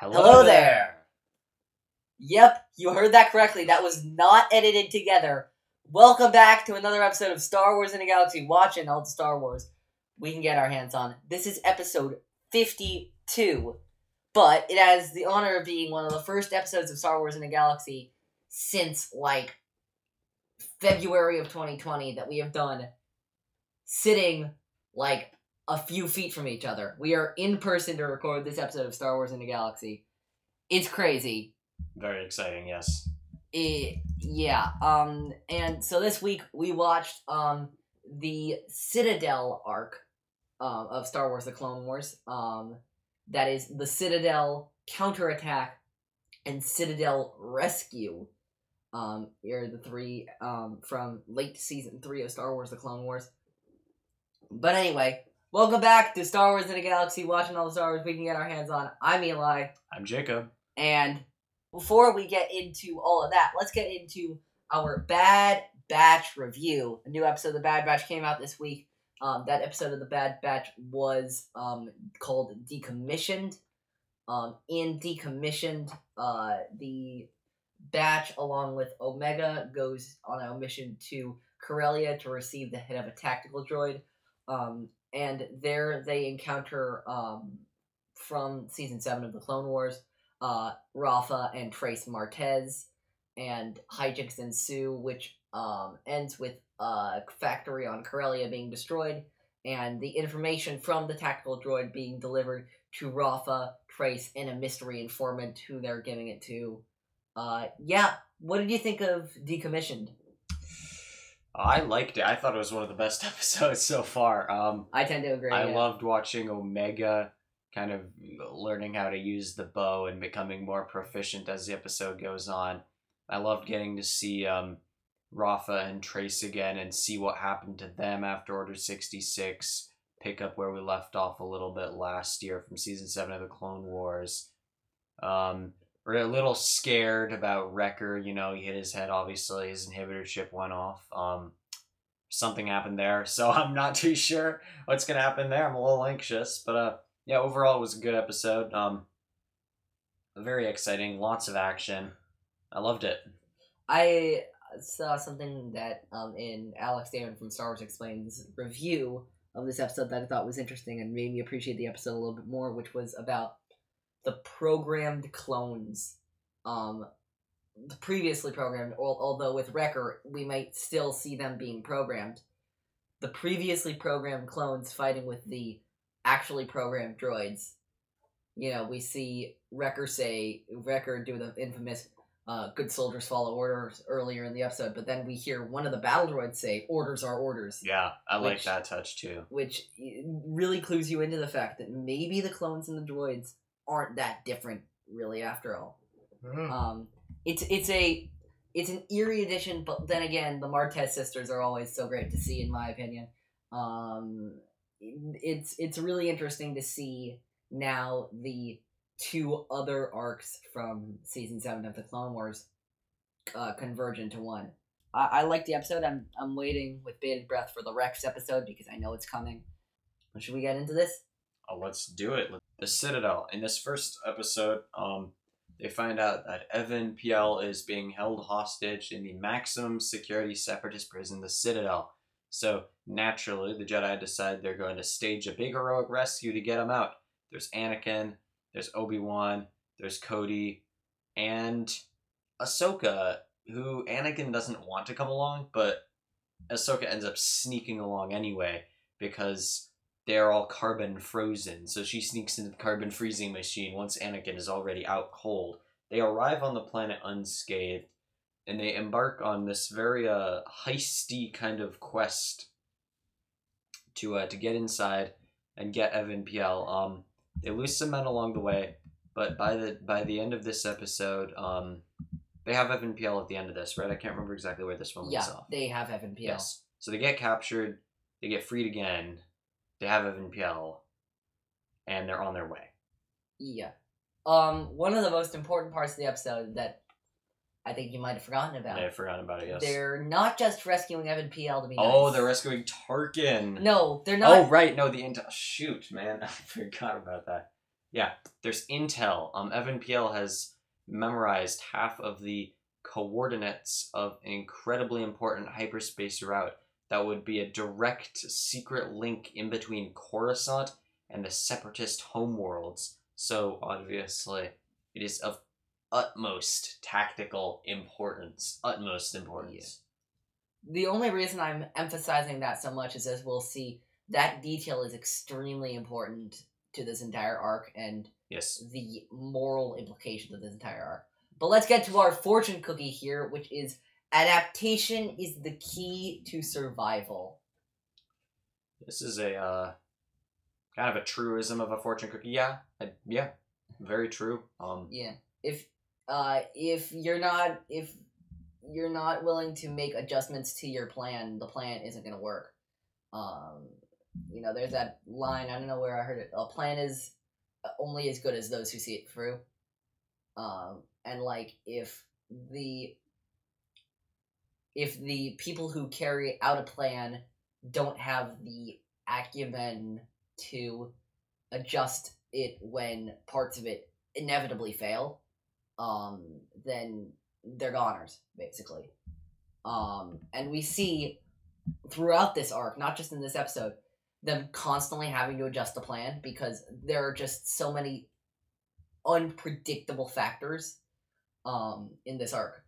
Hello there. Yep, you heard that correctly. That was not edited together. Welcome back to another episode of Star Wars in the Galaxy, watching all the Star Wars we can get our hands on. This is episode 52, but it has the honor of being one of the first episodes of Star Wars in the Galaxy since, like, February of 2020 that we have done sitting, like, a few feet from each other. We are in person to record this episode of Star Wars in the Galaxy. It's crazy. Very exciting, yes. And so this week we watched the Citadel arc of Star Wars The Clone Wars. That is the Citadel Counterattack and Citadel Rescue. Here are the three from late season 3 of Star Wars The Clone Wars. But anyway, welcome back to Star Wars in a Galaxy, watching all the Star Wars we can get our hands on. I'm Eli. I'm Jacob. And before we get into all of that, let's get into our Bad Batch review. A new episode of The Bad Batch came out this week. That episode of The Bad Batch was called Decommissioned. In Decommissioned, the Batch, along with Omega, goes on a mission to Corellia to receive the head of a tactical droid. And there they encounter, from Season 7 of The Clone Wars, Rafa and Trace Martez, and hijinks ensue, which ends with a factory on Corellia being destroyed, and the information from the tactical droid being delivered to Rafa, Trace, and a mystery informant who they're giving it to. What did you think of Decommissioned? I liked it. I thought it was one of the best episodes so far. I tend to agree. I loved watching Omega kind of learning how to use the bow and becoming more proficient as the episode goes on. I loved getting to see Rafa and Trace again and see what happened to them after Order 66, pick up where we left off a little bit last year from Season 7 of The Clone Wars. We're a little scared about Wrecker. You know, he hit his head, obviously. His inhibitor chip went off. Something happened there, so I'm not too sure what's going to happen there. I'm a little anxious, but yeah, overall it was a good episode. Very exciting, lots of action. I loved it. I saw something that in Alex Damon from Star Wars Explains review of this episode that I thought was interesting and made me appreciate the episode a little bit more, which was about the programmed clones. Previously programmed, although with Wrecker, we might still see them being programmed. The previously programmed clones fighting with the actually programmed droids. You know, we see Wrecker do the infamous good soldiers follow orders earlier in the episode, but then we hear one of the battle droids say, orders are orders. Yeah, I like that touch too. Which really clues you into the fact that maybe the clones and the droids aren't that different, really, after all. Mm. It's an eerie addition, but then again, the Martez sisters are always so great to see, in my opinion. It's really interesting to see now the two other arcs from Season 7 of The Clone Wars converge into one. I like the episode. I'm waiting with bated breath for the Rex episode because I know it's coming. Should we get into this? Let's do it. The Citadel. In this first episode, they find out that Even Piell is being held hostage in the maximum security separatist prison, the Citadel. So, naturally, the Jedi decide they're going to stage a big heroic rescue to get him out. There's Anakin, there's Obi-Wan, there's Cody, and Ahsoka, who Anakin doesn't want to come along, but Ahsoka ends up sneaking along anyway, because they're all carbon frozen, so she sneaks into the carbon freezing machine once Anakin is already out cold. They arrive on the planet unscathed, and they embark on this very heisty kind of quest to get inside and get Even Piell. They lose some men along the way, but by the end of this episode, they have Even Piell at the end of this, right? I can't remember exactly where this one was. Yeah, they have Even Piell. Yes. So they get captured, they get freed again. They have Even Piell, and they're on their way. Yeah. One of the most important parts of the episode that I think you might have forgotten about. I have forgotten about it, yes. They're not just rescuing Even Piell to be nice. Oh, they're rescuing Tarkin. No, they're not. Oh, right. No, the... Shoot, man. I forgot about that. Yeah, there's intel. Even Piell has memorized half of the coordinates of an incredibly important hyperspace route that would be a direct secret link in between Coruscant and the Separatist homeworlds. So, obviously, it is of utmost tactical importance. Utmost importance. Yeah. The only reason I'm emphasizing that so much is, as we'll see, that detail is extremely important to this entire arc and yes, the moral implications of this entire arc. But let's get to our fortune cookie here, which is adaptation is the key to survival. This is a kind of a truism of a fortune cookie. Yeah, very true. Yeah, if you're not willing to make adjustments to your plan, the plan isn't going to work. You know, there's that line, I don't know where I heard it, a plan is only as good as those who see it through. And, like, if the people who carry out a plan don't have the acumen to adjust it when parts of it inevitably fail, then they're goners, basically. And we see throughout this arc, not just in this episode, them constantly having to adjust the plan because there are just so many unpredictable factors in this arc.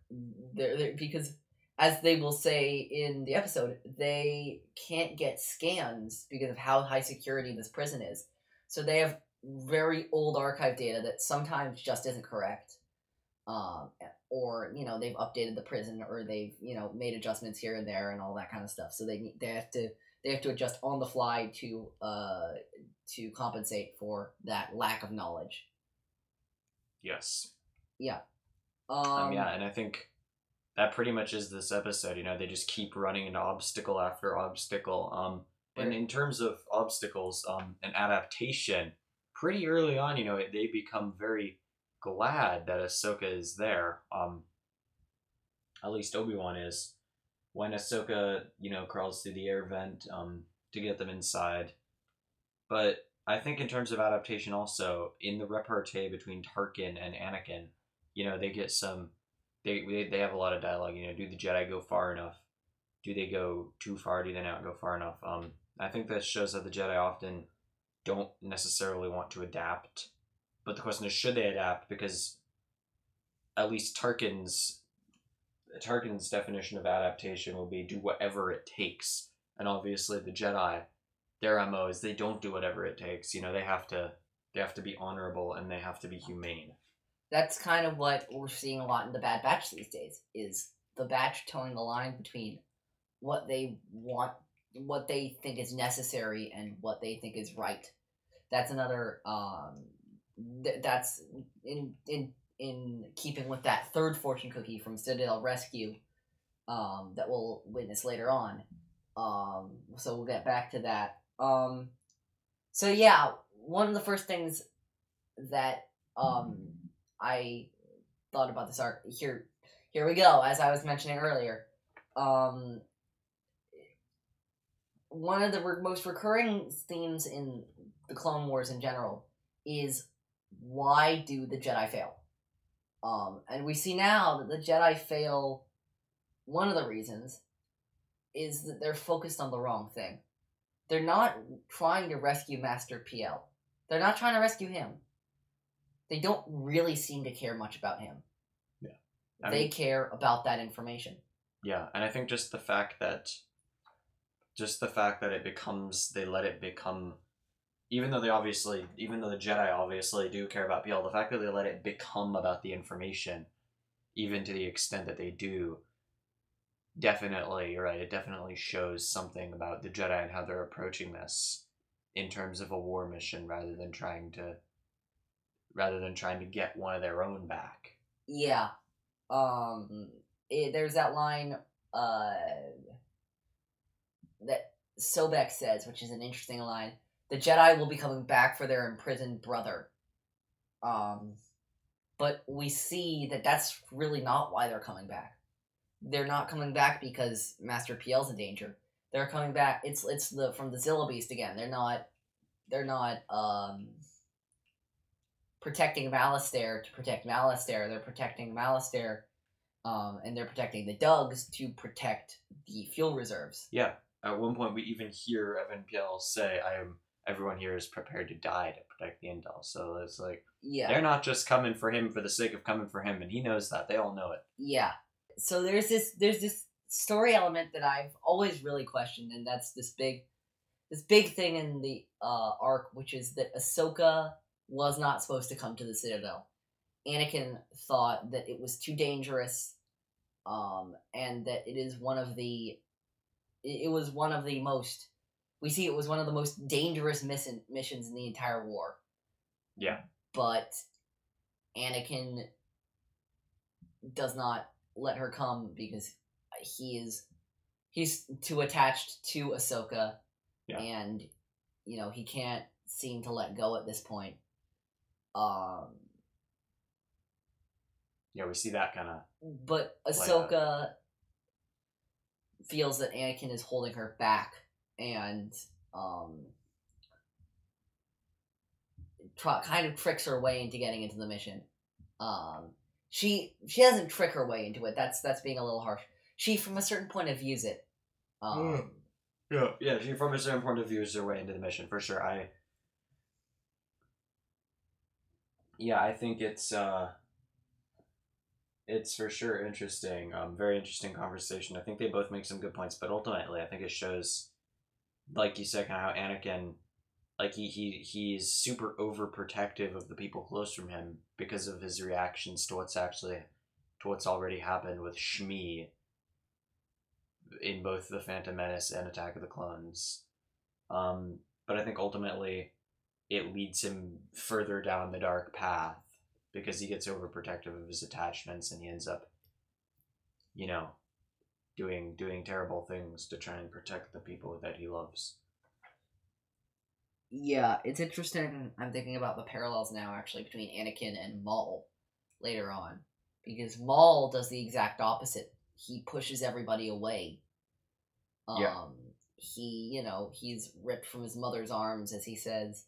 Because, as they will say in the episode, they can't get scans because of how high security this prison is. So they have very old archive data that sometimes just isn't correct. Or, you know, they've updated the prison or they've, you know, made adjustments here and there and all that kind of stuff. So they have to adjust on the fly to compensate for that lack of knowledge. Yes. Yeah. Yeah, and I think that pretty much is this episode. You know, they just keep running into obstacle after obstacle. And in terms of obstacles, and adaptation, pretty early on, you know, they become very glad that Ahsoka is there. At least Obi-Wan is. When Ahsoka, you know, crawls through the air vent to get them inside. But I think in terms of adaptation also, in the repartee between Tarkin and Anakin, you know, they get some... They have a lot of dialogue, you know, do the Jedi go far enough? Do they go too far? Do they not go far enough? I think that shows that the Jedi often don't necessarily want to adapt. But the question is, should they adapt? Because at least Tarkin's definition of adaptation will be do whatever it takes. And obviously the Jedi, their MO is they don't do whatever it takes. You know, they have to be honorable and they have to be humane. That's kind of what we're seeing a lot in The Bad Batch these days, is The Batch towing the line between what they want, what they think is necessary, and what they think is right. That's another, that's in keeping with that third fortune cookie from Citadel Rescue that we'll witness later on. So we'll get back to that. So yeah, one of the first things that... I thought about this arc. Here we go, as I was mentioning earlier. One of the most recurring themes in the Clone Wars in general is why do the Jedi fail? And we see now that the Jedi fail, one of the reasons, is that they're focused on the wrong thing. They're not trying to rescue Master Piell. They're not trying to rescue him. They don't really seem to care much about him. Yeah, they care about that information. Yeah, and I think just the fact that they let it become, even though the Jedi obviously do care about Piell, the fact that they let it become about the information, even to the extent that they do, definitely, you're right, it definitely shows something about the Jedi and how they're approaching this in terms of a war mission rather than trying to get one of their own back. Yeah. There's that line that Sobeck says, which is an interesting line. The Jedi will be coming back for their imprisoned brother. But we see that that's really not why they're coming back. They're not coming back because Master Piell's in danger. They're coming back. It's from the Zilla Beast again. They're not. protecting Malastair to protect Malastair. They're protecting Malastair, and they're protecting the Dugs to protect the fuel reserves. Yeah. At one point, we even hear Even Piell say, everyone here is prepared to die to protect the Intel. So it's like, yeah, they're not just coming for him for the sake of coming for him, and he knows that. They all know it. Yeah. So there's this story element that I've always really questioned, and that's this big thing in the arc, which is that Ahsoka was not supposed to come to the Citadel. Anakin thought that it was too dangerous, and that it was one of the most dangerous missions in the entire war. Yeah. But Anakin does not let her come because he's too attached to Ahsoka. Yeah. And, you know, he can't seem to let go at this point. Yeah, we see that kind of... But Ahsoka feels that Anakin is holding her back and kind of tricks her way into getting into the mission. She doesn't trick her way into it. That's being a little harsh. She, from a certain point of view, is it. Yeah, she, from a certain point of view, is her way into the mission, for sure. I think it's for sure interesting. Very interesting conversation. I think they both make some good points, but ultimately, I think it shows, like you said, kind of how Anakin, like he's super overprotective of the people close from him because of his reactions to what's already happened with Shmi in both The Phantom Menace and Attack of the Clones. But I think ultimately, it leads him further down the dark path, because he gets overprotective of his attachments and he ends up, you know, doing terrible things to try and protect the people that he loves. Yeah, it's interesting. I'm thinking about the parallels now, actually, between Anakin and Maul later on, because Maul does the exact opposite. He pushes everybody away. Yeah. He, you know, he's ripped from his mother's arms, as he says.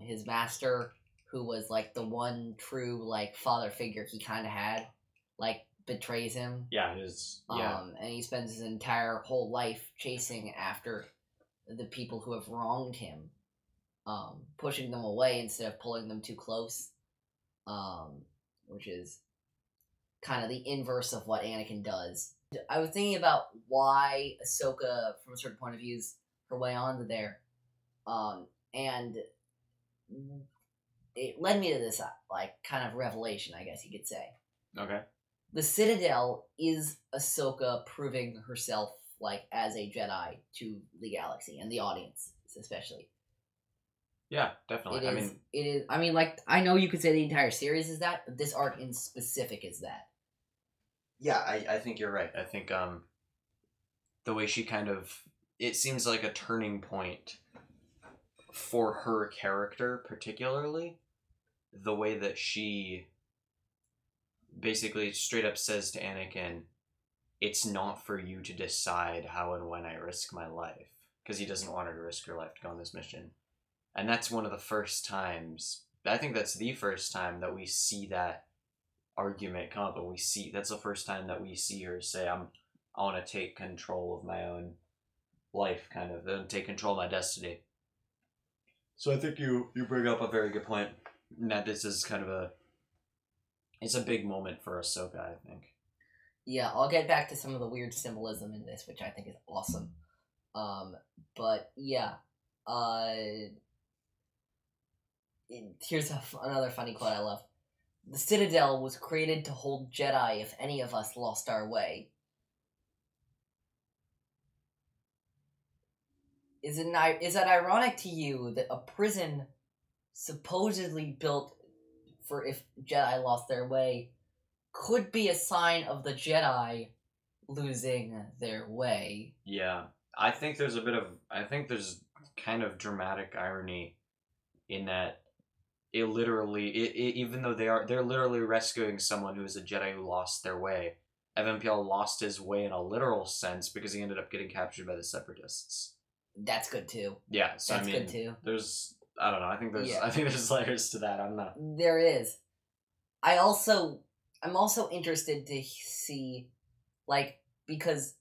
His master, who was, like, the one true, like, father figure he kind of had, like, betrays him. Yeah, and he spends his entire whole life chasing after the people who have wronged him, pushing them away instead of pulling them too close, which is kind of the inverse of what Anakin does. I was thinking about why Ahsoka, from a certain point of view, is her way onto there, and it led me to this, like, kind of revelation, I guess you could say. Okay. The Citadel is Ahsoka proving herself, like, as a Jedi to the galaxy, and the audience, especially. Yeah, definitely. I know you could say the entire series is that, but this arc in specific is that. Yeah, I think you're right. I think the way she kind of... It seems like a turning point for her character, particularly the way that she basically straight up says to Anakin, it's not for you to decide how and when I risk my life, because he doesn't want her to risk her life to go on this mission. And that's one of the first times, I think that's the first time that we see that argument come up, and that's the first time that we see her say, I want to take control of my own life, kind of, and take control of my destiny. So I think you bring up a very good point, and that this is kind of it's a big moment for Ahsoka, I think. Yeah, I'll get back to some of the weird symbolism in this, which I think is awesome. But yeah, here's another funny quote I love. The Citadel was created to hold Jedi if any of us lost our way. Is that ironic to you that a prison supposedly built for if Jedi lost their way could be a sign of the Jedi losing their way? Yeah. I think there's kind of dramatic irony in that it literally... It even though they're literally rescuing someone who is a Jedi who lost their way, Even Piell lost his way in a literal sense because he ended up getting captured by the Separatists. That's good too. Yeah, so that's good too. There's I don't know. I think there's layers to that. I don't know. There is. I'm also interested to see, like, because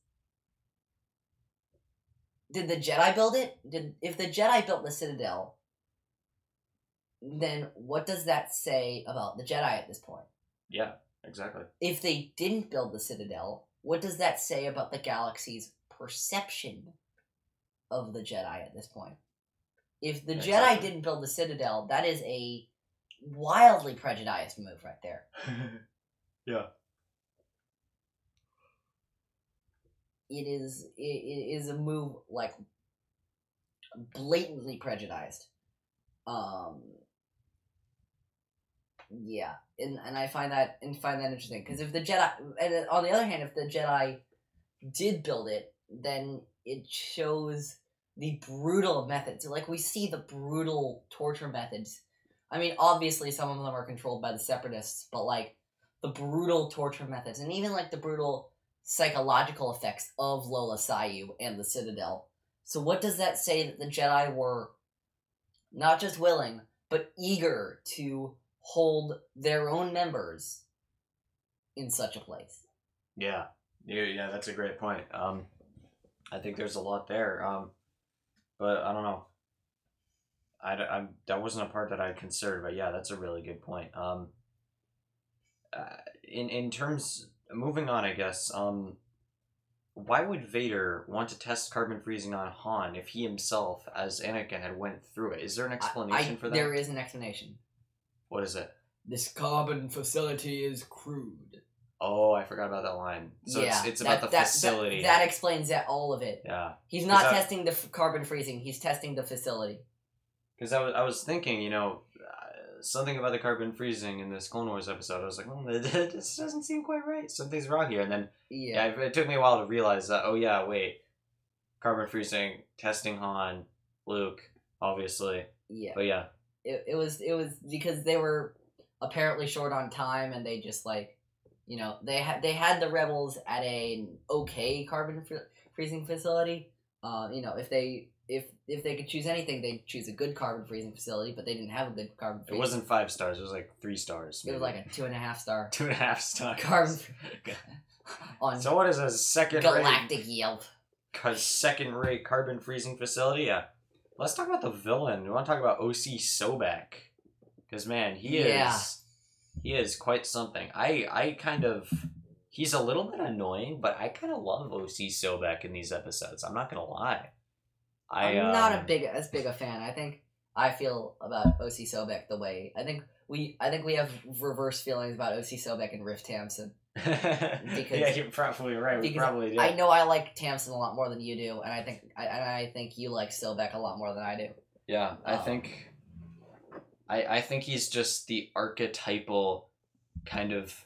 did the Jedi build it? If the Jedi built the Citadel, then what does that say about the Jedi at this point? Yeah, exactly. If they didn't build the Citadel, what does that say about the galaxy's perception of the Jedi at this point? If the Jedi didn't build the Citadel, that is a wildly prejudiced move right there. Yeah. It is a move, like, blatantly prejudiced. Yeah, and I find that interesting, because if the Jedi, and on the other hand, if the Jedi did build it, then it shows the brutal methods. Like, we see the brutal torture methods. I mean, obviously some of them are controlled by the Separatists, but, like, the brutal torture methods, and even, like, the brutal psychological effects of Lola Sayu and the Citadel. So what does that say that the Jedi were not just willing, but eager to hold their own members in such a place? Yeah, that's a great point. I think there's a lot there. But I don't know. I that wasn't a part that I considered, but yeah, that's a really good point. In terms, moving on, I guess, why would Vader want to test carbon freezing on Han if he himself, as Anakin, had went through it? Is there an explanation for that? There is an explanation. What is it? This carbon facility is crude. Oh, I forgot about that line. So yeah, it's about the facility. That explains all of it. Yeah. He's not testing the carbon freezing. He's testing the facility. Because I was thinking, you know, something about the carbon freezing in this Clone Wars episode. I was like, this doesn't seem quite right. Something's wrong here. And then it took me a while to realize that, oh, yeah, wait. Carbon freezing, testing Han, Luke, obviously. Yeah. But yeah. It was because they were apparently short on time, and they just, like, you know, they had the rebels at an okay carbon freezing facility. You know, if they could choose anything, they'd choose a good carbon freezing facility, but they didn't have a good carbon freezing. It wasn't 5 stars. It was like 3 stars. Maybe. It was like a 2.5 star. 2.5 star. Carbon. On so what is a second galactic Yelp? Second rate carbon freezing facility. Yeah. Let's talk about the villain. We want to talk about OC Sobeck, because, man, he is quite something. He's a little bit annoying, but I kind of love OC Sobeck in these episodes. I'm not gonna lie. I'm not as big a fan. I think I feel about OC Sobeck the way I think we have reverse feelings about OC Sobeck and Riff Tamson. Because, yeah, you're probably right. We probably do. I know I like Tamson a lot more than you do, and I think you like Sobeck a lot more than I do. Yeah, I think he's just the archetypal kind of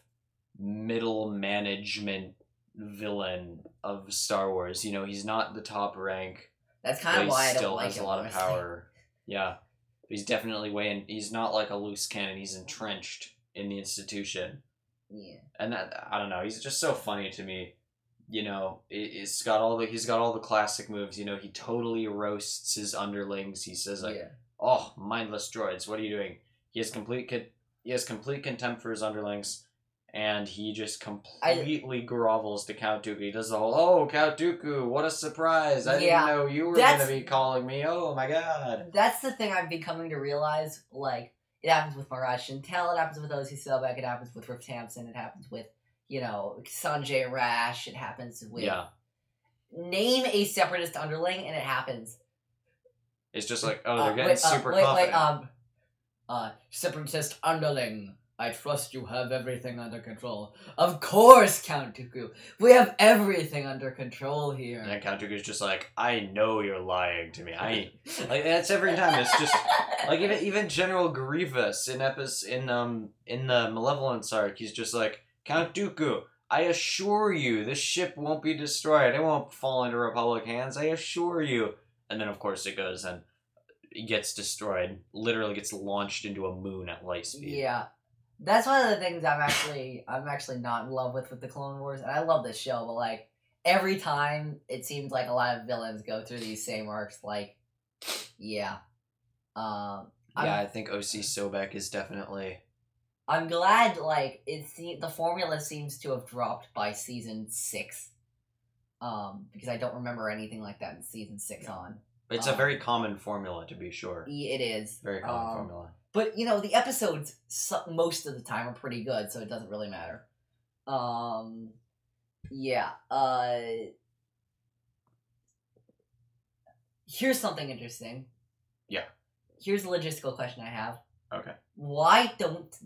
middle management villain of Star Wars. You know, he's not the top rank. That's kind of why I don't like him. He still has a lot of power. Yeah. But he's definitely he's not like a loose cannon. He's entrenched in the institution. Yeah. And that, I don't know, he's just so funny to me. You know, he's got all the classic moves. You know, he totally roasts his underlings. He says, like, "Oh, mindless droids! What are you doing?" He has complete contempt for his underlings, and he just completely grovels to Count Dooku. He does the whole, "Oh, Count Dooku! What a surprise! I didn't know you were going to be calling me. Oh my god!" That's the thing I'm becoming to realize. Like, it happens with Mirage Chantel. It happens with O.C. Sobeck. It happens with Riff Tamson. It happens with, you know, Sanjay Rash. It happens with name a Separatist underling, and it happens. It's just like, oh, they're getting super confident. Separatist underling, I trust you have everything under control. Of course, Count Dooku. We have everything under control here. And Count Dooku's just like, I know you're lying to me. That's every time. It's just, like, even General Grievous in the Malevolence arc, he's just like, Count Dooku, I assure you, this ship won't be destroyed. It won't fall into Republic hands. I assure you. And then, of course, it goes and it gets destroyed. Literally gets launched into a moon at light speed. Yeah. That's one of the things I'm actually not in love with the Clone Wars. And I love this show, but, like, every time it seems like a lot of villains go through these same arcs. Like, yeah. I think OC Sobeck is definitely... I'm glad, like, the formula seems to have dropped by season 6. Because I don't remember anything like that in season 6 on. It's a very common formula, to be sure. It is. Very common formula. But, you know, the episodes, most of the time, are pretty good, so it doesn't really matter. Here's something interesting. Yeah. Here's a logistical question I have. Okay. Why doesn't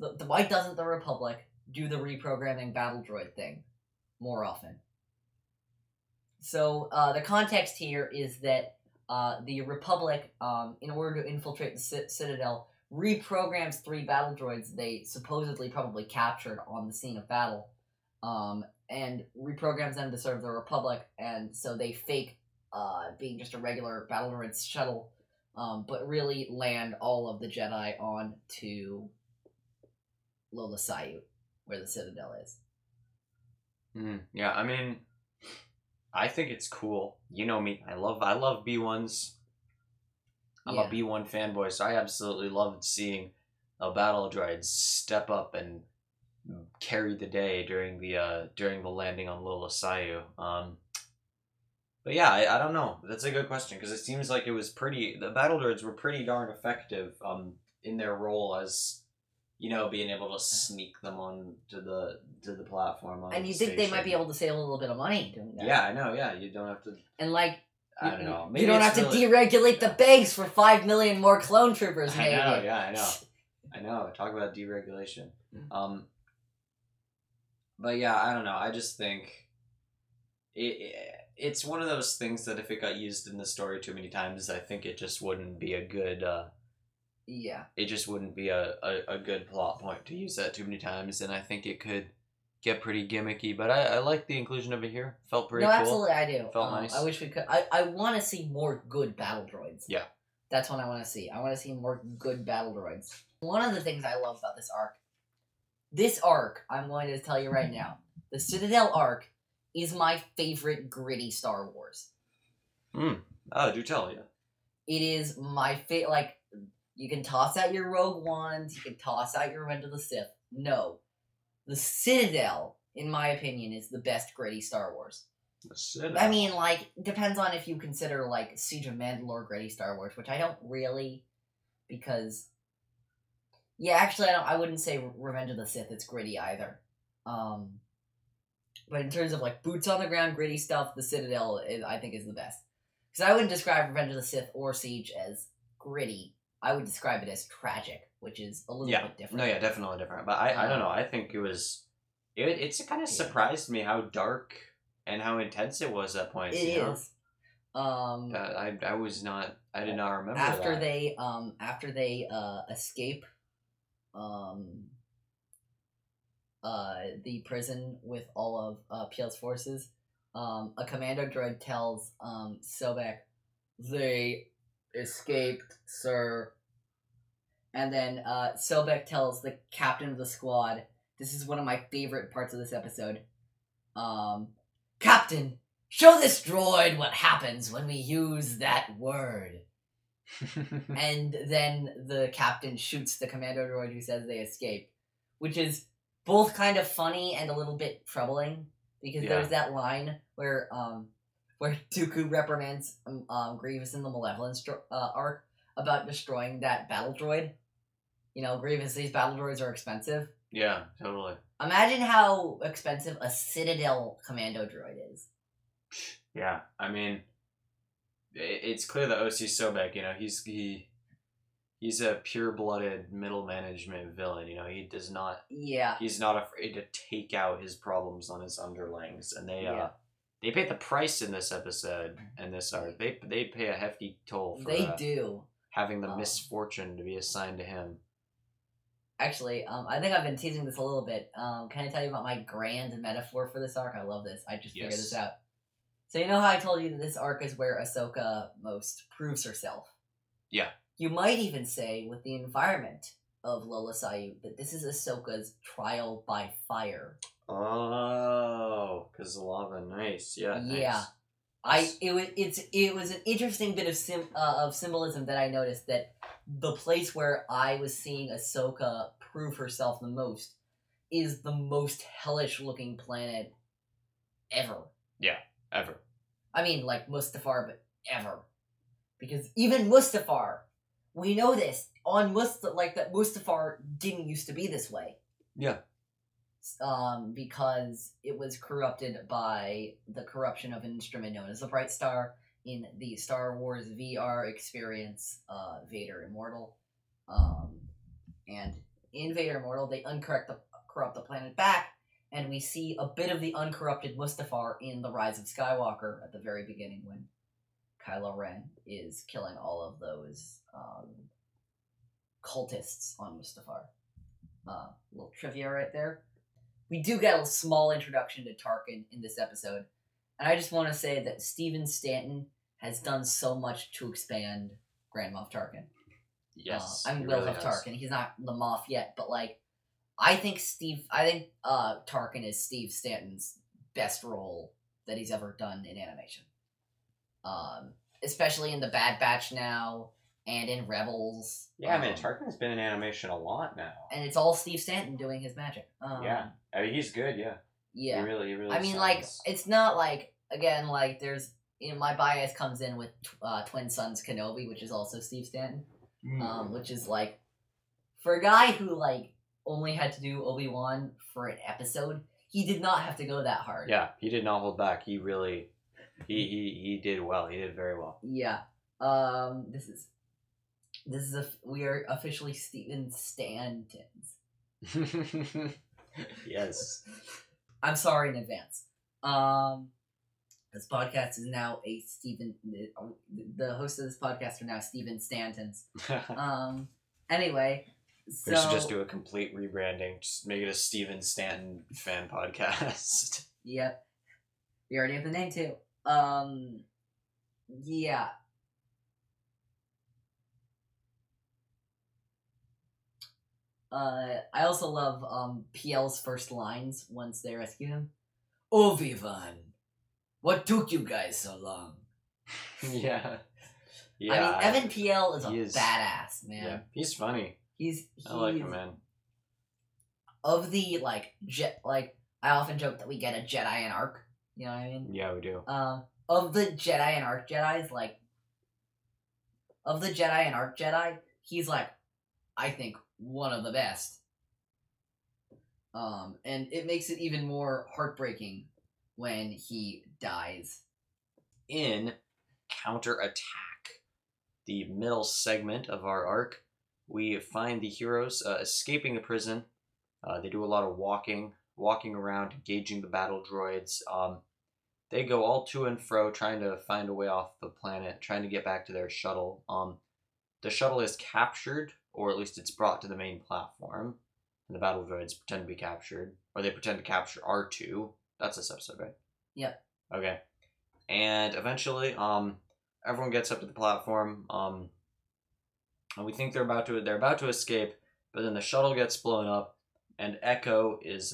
the Republic do the reprogramming battle droid thing more often? So, the context here is that the Republic, in order to infiltrate the Citadel, reprograms 3 battle droids they supposedly probably captured on the scene of battle, and reprograms them to serve the Republic, and so they fake being just a regular battle droid shuttle, but really land all of the Jedi on to Lola Sayu, where the Citadel is. Yeah, I mean, I think it's cool. You know me. I love B1s. I'm a B1 fanboy, so I absolutely loved seeing a battle droid step up and carry the day during the landing on Lola Sayu. But yeah, I don't know. That's a good question, because it seems like the battle droids were pretty darn effective in their role as, you know, being able to sneak them on to the platform. On and you the think station. They might be able to save a little bit of money doing that. Yeah, I know, yeah. You don't have to... And like... I don't know. Maybe you don't have to deregulate the banks for 5 million more clone troopers, maybe. I know, yeah, I know. Talk about deregulation. But yeah, I don't know. I just think... It's one of those things that if it got used in the story too many times, I think it just wouldn't be a good... It just wouldn't be a good plot point to use that too many times, and I think it could get pretty gimmicky, but I like the inclusion of it here. Felt pretty cool. No, absolutely, I do. Felt nice. I wish we could. I want to see more good battle droids. Yeah. That's what I want to see. I want to see more good battle droids. One of the things I love about this arc, I'm going to tell you right now, the Citadel arc is my favorite gritty Star Wars. Oh, do tell, yeah. It is my favorite, like, you can toss out your Rogue Ones, you can toss out your Revenge of the Sith. No. The Citadel, in my opinion, is the best gritty Star Wars. The Citadel? I mean, like, depends on if you consider, like, Siege of Mandalore gritty Star Wars, which I don't really, because... Yeah, actually, I wouldn't say Revenge of the Sith, it's gritty either. But in terms of, like, boots-on-the-ground gritty stuff, the Citadel, I think, is the best. Because I wouldn't describe Revenge of the Sith or Siege as gritty. I would describe it as tragic, which is a little bit different. No, yeah, definitely different. But I don't know. I think it was... It kind of surprised me how dark and how intense it was at points. It is. I was not... I did not remember after that. After they escape the prison with all of Piell's forces, a commando droid tells Sobeck, they... escaped, sir. And then Sobeck tells the captain of the squad, this is one of my favorite parts of this episode, Captain, show this droid what happens when we use that word. And then the captain shoots the commando droid who says they escaped, which is both kind of funny and a little bit troubling, because there's that line where Dooku reprimands Grievous in the Malevolence arc about destroying that battle droid. You know, Grievous, these battle droids are expensive. Yeah, totally. Imagine how expensive a Citadel commando droid is. Yeah, I mean, it's clear that O.C. Sobeck, you know, he's a pure-blooded middle management villain. You know, he does not... Yeah. He's not afraid to take out his problems on his underlings, and they... They pay the price in this episode and this arc. They pay a hefty toll for having the misfortune to be assigned to him. Actually, I think I've been teasing this a little bit. Can I tell you about my grand metaphor for this arc? I love this. I just figured this out. So you know how I told you that this arc is where Ahsoka most proves herself? Yeah. You might even say with the environment of Lola Sayu that this is Ahsoka's trial by fire. Oh, because lava, nice, yeah. Yeah, nice. It was an interesting bit of symbolism that I noticed that the place where I was seeing Ahsoka prove herself the most is the most hellish looking planet ever. Yeah, ever. I mean, like Mustafar, but ever. Because even Mustafar, we know this, on that Mustafar didn't used to be this way. Yeah. Because it was corrupted by the corruption of an instrument known as the Bright Star in the Star Wars VR experience, Vader Immortal. And in Vader Immortal, they corrupt the planet back, and we see a bit of the uncorrupted Mustafar in The Rise of Skywalker at the very beginning when Kylo Ren is killing all of those cultists on Mustafar. Little trivia right there. We do get a small introduction to Tarkin in this episode, and I just want to say that Stephen Stanton has done so much to expand Grand Moff Tarkin. Yes, I mean, Will really of Tarkin. He's not the Moff yet, but like, I think Tarkin is Steve Stanton's best role that he's ever done in animation. Especially in The Bad Batch now, and in Rebels. Yeah, I mean, Tarkin's been in animation a lot now. And it's all Steve Stanton doing his magic. Yeah. I mean, he's good, yeah. Yeah. He really I mean, sounds... like, it's not like, again, like, there's, you know, my bias comes in with Twin Sons Kenobi, which is also Steve Stanton. Which is, like, for a guy who, like, only had to do Obi-Wan for an episode, he did not have to go that hard. Yeah, he did not hold back. He really... He did well. He did very well. Yeah. We are officially Stephen Stantons. Yes. I'm sorry in advance. This podcast is now a Stephen. The hosts of this podcast are now Stephen Stantons. Anyway. So, we should just do a complete rebranding. Just make it a Stephen Stanton fan podcast. Yep. We already have the name too. Yeah. I also love, PL's first lines once they rescue him. Obi-Wan, what took you guys so long? Yeah. I mean, Even Piell is badass, man. Yeah, he's funny. I like him, man. Of the, like, I often joke that we get a Jedi in arc. You know what I mean? Yeah, we do. Of the Jedi and Arc Jedis, he's like, I think, one of the best. And it makes it even more heartbreaking when he dies. In Counterattack, the middle segment of our arc, we find the heroes escaping the prison. They do a lot of walking around, engaging the battle droids. They go all to and fro, trying to find a way off the planet, trying to get back to their shuttle. The shuttle is captured, or at least it's brought to the main platform. And the battle droids pretend to be captured, or they pretend to capture R2. That's this episode, right? Yep. Okay. And eventually, everyone gets up to the platform. And we think they're about to escape, but then the shuttle gets blown up, and Echo is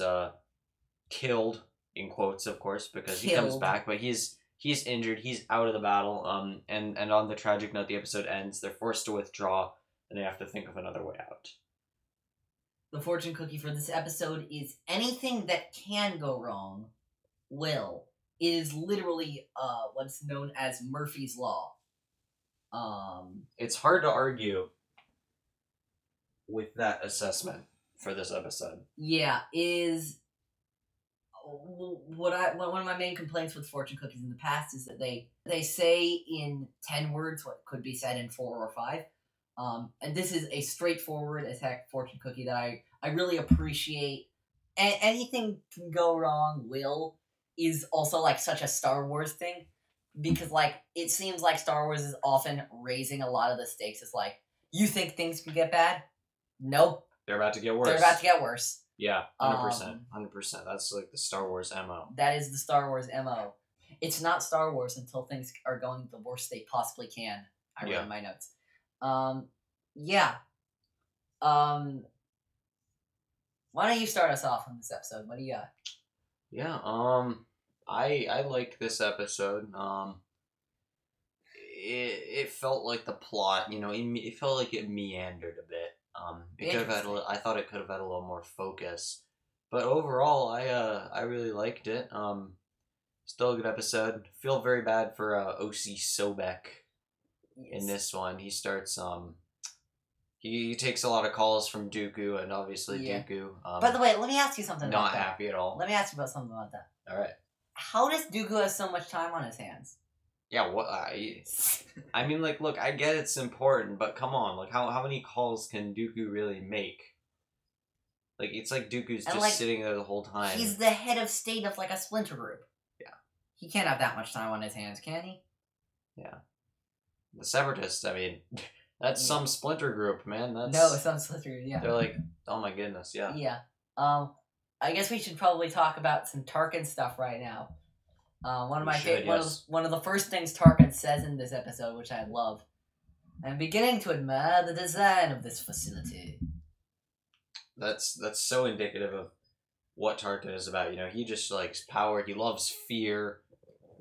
killed. In quotes, of course, because he comes back, but he's injured. He's out of the battle. And on the tragic note, the episode ends. They're forced to withdraw, and they have to think of another way out. The fortune cookie for this episode is anything that can go wrong will. It is literally what's known as Murphy's Law. It's hard to argue with that assessment for this episode. Yeah, one of my main complaints with fortune cookies in the past is that they say in 10 words what could be said in 4 or 5, and this is a straightforward attack fortune cookie that I really appreciate. And anything can go wrong will is also like such a Star Wars thing, because like it seems like Star Wars is often raising a lot of the stakes. It's like, you think things could get bad? Nope. They're about to get worse. Yeah, 100%. That's like the Star Wars MO. That is the Star Wars MO. It's not Star Wars until things are going the worst they possibly can. I read my notes. Why don't you start us off on this episode? What do you got? Yeah, I like this episode. It it felt like the plot, you know, it felt like it meandered a bit. I thought it could have had a little more focus, but overall, I really liked it. Still a good episode. Feel very bad for OC Sobeck. Yes. In this one, he starts he takes a lot of calls from Dooku, and obviously Dooku. By the way, let me ask you something. Not about that. Happy at all. Let me ask you about something about that. All right. How does Dooku have so much time on his hands? Yeah, what I mean, like, look, I get it's important, but come on, like, how many calls can Dooku really make? Like, it's like Dooku's just sitting there the whole time. He's the head of state of like a splinter group. Yeah. He can't have that much time on his hands, can he? Yeah. The Separatists, I mean, that's some splinter group, man. Some splinter group, yeah. They're like, oh my goodness, yeah. Yeah. I guess we should probably talk about some Tarkin stuff right now. One of the first things Tarkin says in this episode, which I love. I'm beginning to admire the design of this facility. That's so indicative of what Tarkin is about. You know, he just likes power. He loves fear,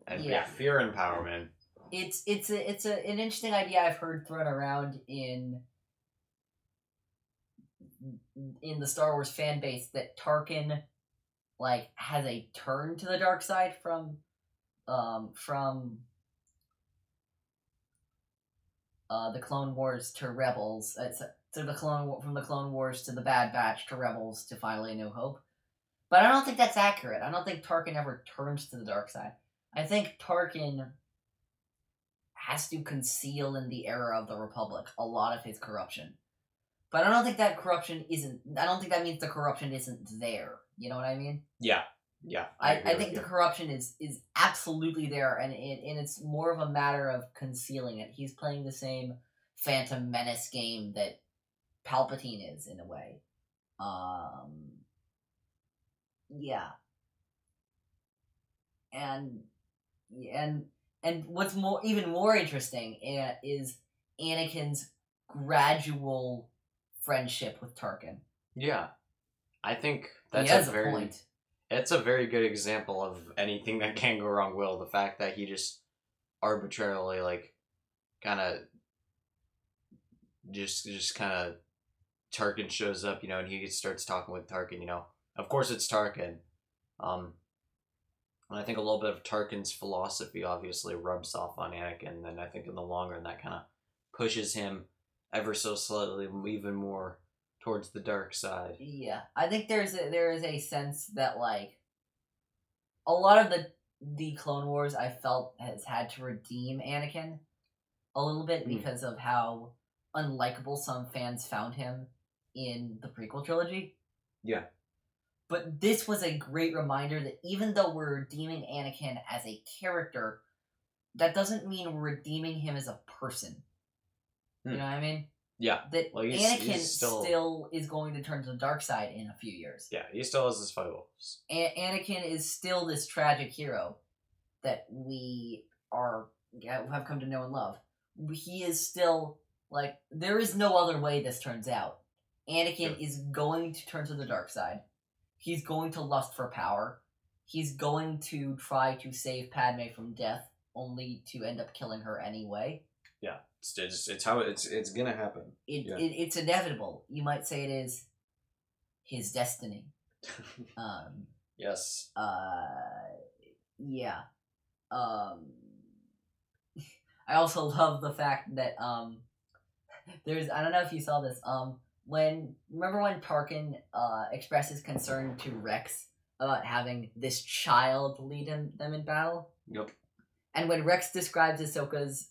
and fear and power, man. It's an interesting idea I've heard thrown around in the Star Wars fan base that Tarkin like has a turn to the dark side from the Clone Wars to Rebels, from the Clone Wars to the Bad Batch to Rebels to finally A New Hope. But I don't think that's accurate. I don't think Tarkin ever turns to the dark side. I think Tarkin has to conceal in the era of the Republic a lot of his corruption. But I don't think that corruption isn't... I don't think that means the corruption isn't there. You know what I mean? Yeah. Yeah. I think the corruption is absolutely there, and it's more of a matter of concealing it. He's playing the same Phantom Menace game that Palpatine is, in a way. Yeah. And what's even more interesting is Anakin's gradual friendship with Tarkin. Yeah, I think that's a point. It's a very good example of anything that can go wrong. Will the fact that he just arbitrarily like kind of just kind of Tarkin shows up, you know, and he starts talking with Tarkin. You know, of course it's Tarkin. And I think a little bit of Tarkin's philosophy obviously rubs off on Anakin, and I think in the long run that kind of pushes him ever so slightly even more towards the dark side. Yeah, I think there is a sense that like a lot of the Clone Wars I felt has had to redeem Anakin a little bit because of how unlikable some fans found him in the prequel trilogy. Yeah. But this was a great reminder that even though we're redeeming Anakin as a character, that doesn't mean we're redeeming him as a person. You know what I mean? Yeah. That well, Anakin still is going to turn to the dark side in a few years. Yeah, he still has his five wolves. Anakin is still this tragic hero that we have come to know and love. He is still, like, there is no other way this turns out. Anakin is going to turn to the dark side. He's going to lust for power. He's going to try to save Padme from death, only to end up killing her anyway. Yeah, it's gonna happen. It's inevitable. You might say it is his destiny. Yes. Yeah. I also love the fact that there's. I don't know if you saw this. Remember when Tarkin expresses concern to Rex about having this child lead them in battle? Yep. And when Rex describes Ahsoka's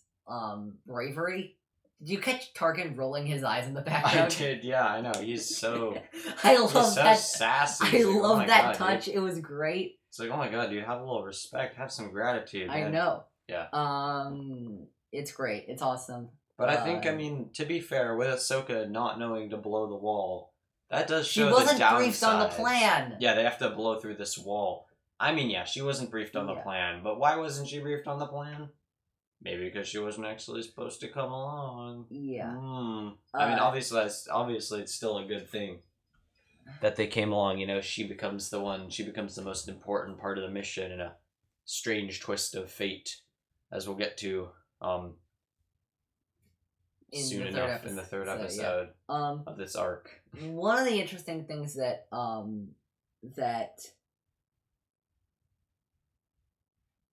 bravery, did you catch Tarkin rolling his eyes in the background? I did, yeah, I know. He's so I love that sassy. I love that touch. Dude. It was great. It's like, oh my god, dude, have a little respect, have some gratitude. Man. I know. Yeah. It's great. It's awesome. But I think, to be fair, with Ahsoka not knowing to blow the wall, that does show the downside. She wasn't briefed on the plan. Yeah, they have to blow through this wall. I mean, yeah, she wasn't briefed on the plan, but why wasn't she briefed on the plan? Maybe because she wasn't actually supposed to come along. Yeah. I mean, obviously, it's still a good thing that they came along. You know, she becomes the most important part of the mission in a strange twist of fate, as we'll get to. soon enough in the third episode of this arc. One of the interesting things that that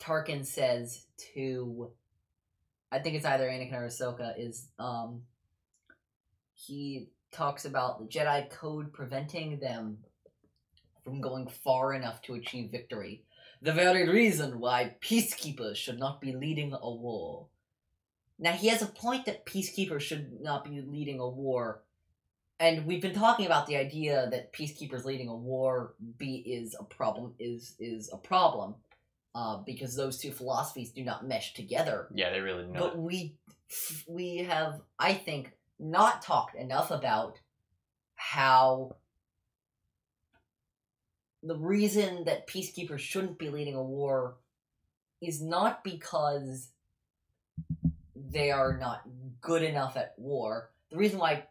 Tarkin says to, I think it's either Anakin or Ahsoka, is he talks about the Jedi Code preventing them from going far enough to achieve victory. The very reason why peacekeepers should not be leading a war. Now, he has a point that peacekeepers should not be leading a war. And we've been talking about the idea that peacekeepers leading a war is a problem. Because those two philosophies do not mesh together. Yeah, they really don't. But we have, I think, not talked enough about how the reason that peacekeepers shouldn't be leading a war is not because they are not good enough at war. The reason why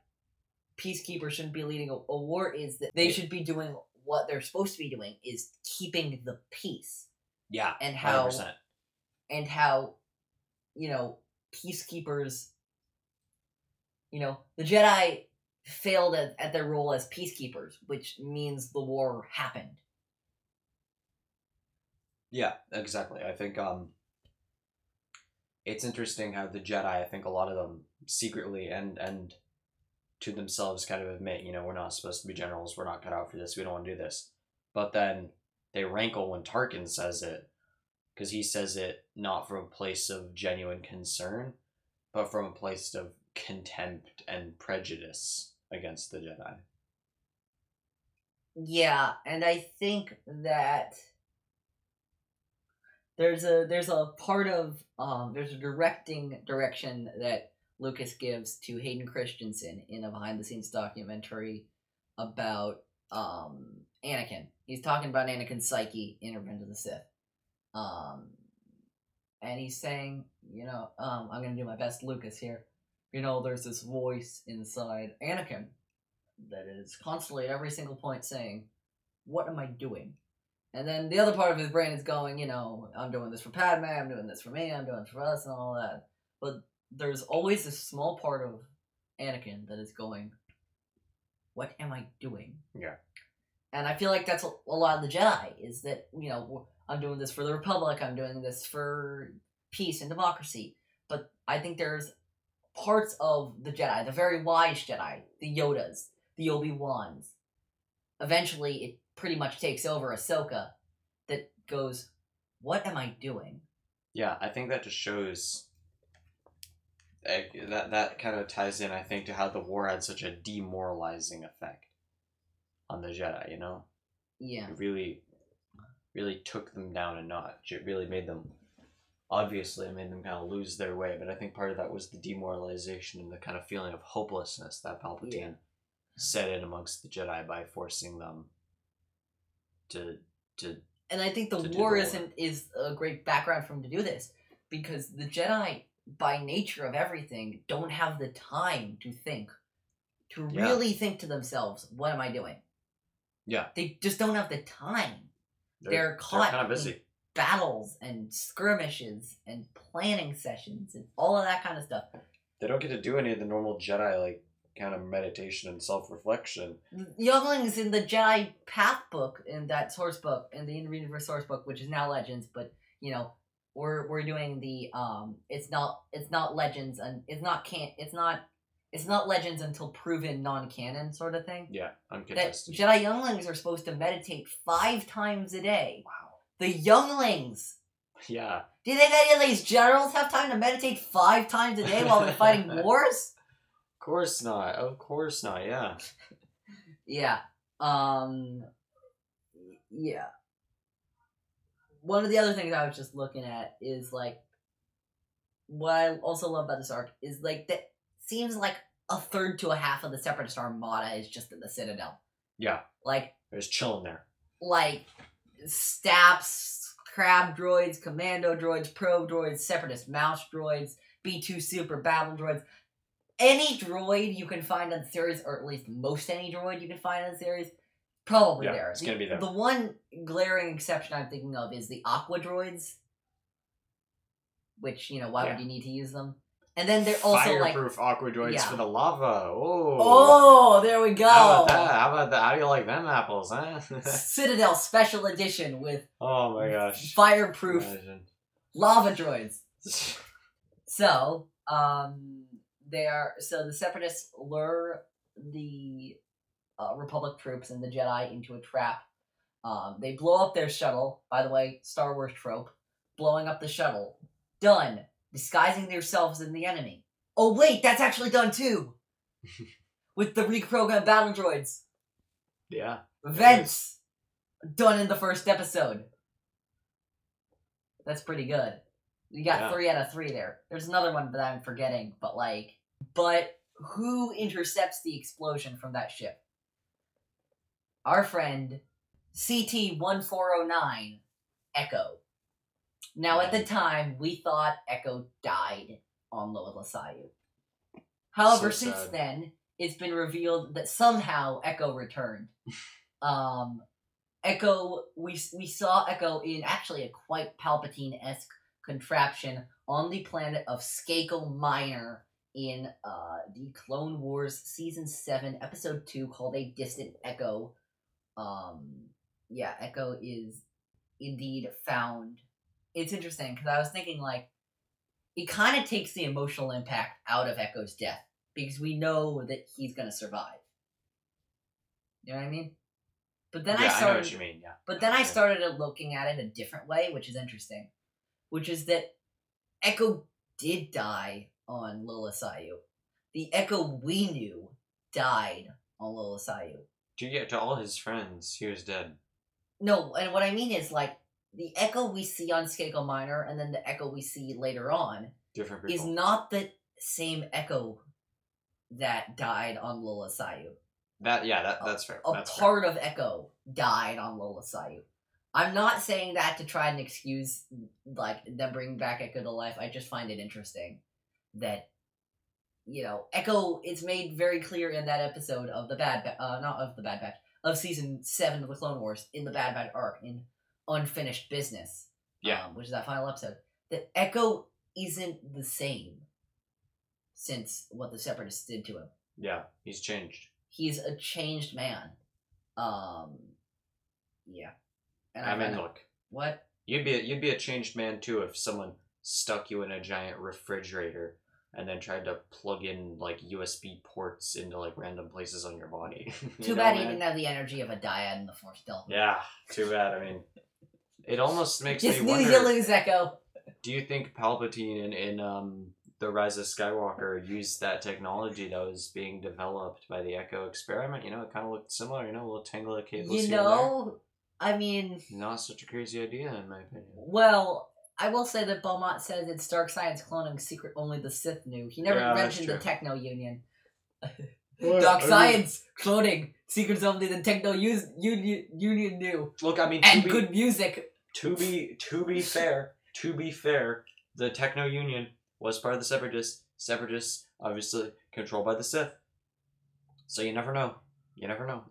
peacekeepers shouldn't be leading a war is that they should be doing what they're supposed to be doing, is keeping the peace. Yeah, and how 100%. And how, you know, peacekeepers, you know, the Jedi failed at their role as peacekeepers, which means the war happened. Yeah, exactly. I think it's interesting how the Jedi, I think a lot of them secretly and to themselves kind of admit, you know, we're not supposed to be generals, we're not cut out for this, we don't want to do this. But then they rankle when Tarkin says it, because he says it not from a place of genuine concern, but from a place of contempt and prejudice against the Jedi. Yeah, and I think that there's a direction that Lucas gives to Hayden Christensen in a behind the scenes documentary about Anakin. He's talking about Anakin's psyche in Revenge of the Sith. And he's saying, you know, I'm going to do my best Lucas here. You know, there's this voice inside Anakin that is constantly at every single point saying, what am I doing? And then the other part of his brain is going, you know, I'm doing this for Padme, I'm doing this for me, I'm doing it for us, and all that. But there's always this small part of Anakin that is going, what am I doing? Yeah. And I feel like that's a lot of the Jedi, is that, you know, I'm doing this for the Republic, I'm doing this for peace and democracy. But I think there's parts of the Jedi, the very wise Jedi, the Yodas, the Obi-Wans. Eventually, it pretty much takes over Ahsoka that goes, what am I doing? Yeah, I think that just shows... That kind of ties in, I think, to how the war had such a demoralizing effect on the Jedi, you know? Yeah. It really, really took them down a notch. It really made them, obviously, it made them kind of lose their way, but I think part of that was the demoralization and the kind of feeling of hopelessness that Palpatine set in amongst the Jedi by forcing them to And I think the war is a great background for him to do this, because the Jedi, by nature of everything, don't have the time to think. To really think to themselves, what am I doing? Yeah. They just don't have the time. They're caught kind of busy in battles and skirmishes and planning sessions and all of that kind of stuff. They don't get to do any of the normal Jedi, like, kind of meditation and self-reflection. Younglings in the Jedi Path book, in that source book, in the in-universe source book, which is now Legends, but, you know, we're doing the, it's not Legends until proven non-canon sort of thing. Yeah, uncontested. That Jedi younglings are supposed to meditate 5 times a day. Wow. The younglings! Yeah. Do you think any of these generals have time to meditate 5 times a day while they're fighting wars? Of course not, yeah. Yeah. Yeah. One of the other things I was just looking at is, like, what I also love about this arc is, like, that seems like 1/3 to 1/2 of the Separatist Armada is just in the Citadel. Yeah. Like... they're just chilling there. Like, Staps, Crab droids, Commando droids, Probe droids, Separatist Mouse droids, B2 Super Battle droids. Any droid you can find on the series, or at least most any droid you can find on the series, probably there. Yeah, it's going to be there. The one glaring exception I'm thinking of is the Aqua droids. Which, you know, why would you need to use them? And then they're also fireproof aqua droids for the lava. Oh. Oh, there we go. How about that? How about that? How do you like them apples, huh? Citadel special edition with fireproof lava droids. So, the Separatists lure the Republic troops and the Jedi into a trap. They blow up their shuttle. By the way, Star Wars trope. Blowing up the shuttle. Done. Disguising themselves in the enemy. Oh wait, that's actually done too! With the reprogrammed battle droids. Yeah. Vents! Done in the first episode. That's pretty good. You got 3 out of 3 there. There's another one that I'm forgetting, but who intercepts the explosion from that ship? Our friend, CT-1409, Echo. Now, at the time, we thought Echo died on Lola Sayu. However, since then, it's been revealed that somehow Echo returned. Echo, we saw Echo in actually a quite Palpatine-esque contraption on the planet of Skakel Minor in the Clone Wars Season 7, Episode 2, called A Distant Echo. Echo is indeed found. It's interesting, because I was thinking, it kind of takes the emotional impact out of Echo's death, because we know that he's going to survive. You know what I mean? But then I know what you mean, yeah. But then I started looking at it a different way, which is interesting, which is that Echo did die on Lola Sayu. The Echo we knew died on Lola Sayu. To all his friends, he was dead. No, and what I mean is, the Echo we see on Skakel Minor and then the Echo we see later on different people. Is not the same Echo that died on Lola Sayu. That's fair. Of Echo died on Lola Sayu. I'm not saying that to try and excuse them bringing back Echo to life. I just find it interesting that Echo. It's made very clear in that episode of the Bad Batch, not of the Bad Batch, of Season 7 of the Clone Wars in the Bad Batch arc in Unfinished Business, which is that final episode, that Echo isn't the same since what the Separatists did to him. Yeah, he's changed. He's a changed man. And look. What? You'd be a changed man too if someone stuck you in a giant refrigerator and then tried to plug in USB ports into random places on your body. Too bad he didn't have the energy of a dyad in the Force Delve. Yeah, too bad. I mean, it almost makes me wonder. Just lose Echo. Do you think Palpatine in The Rise of Skywalker used that technology that was being developed by the Echo experiment? It kind of looked similar. A little tangle of cables here and there. I mean, not such a crazy idea, in my opinion. Well, I will say that Beaumont says it's dark science cloning secret only the Sith knew. He never mentioned the Techno Union. Dark science cloning secrets only the Techno Union knew. Look, I mean, good music. To be fair, the Techno Union was part of the Separatists. Separatists, obviously, controlled by the Sith. So you never know. You never know.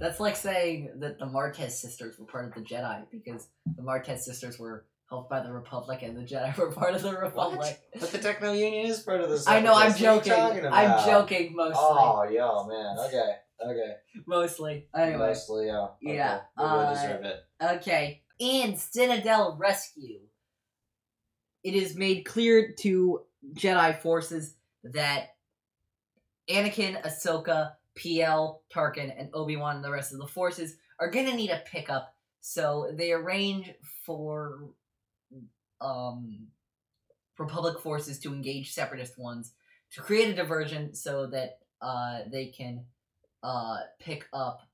That's like saying that the Martez sisters were part of the Jedi because the Martez sisters were helped by the Republic and the Jedi were part of the Republic. What? But the Techno Union is part of the Separatists. I know, I'm joking. I'm joking, mostly. Oh, yo, man. Okay. Mostly. Anyway. Mostly, yeah. Okay. Yeah. I deserve it. Okay. In Citadel Rescue, it is made clear to Jedi forces that Anakin, Ahsoka, Piell, Tarkin, and Obi-Wan and the rest of the forces are going to need a pickup, so they arrange for Republic forces to engage Separatist ones to create a diversion so that they can pick up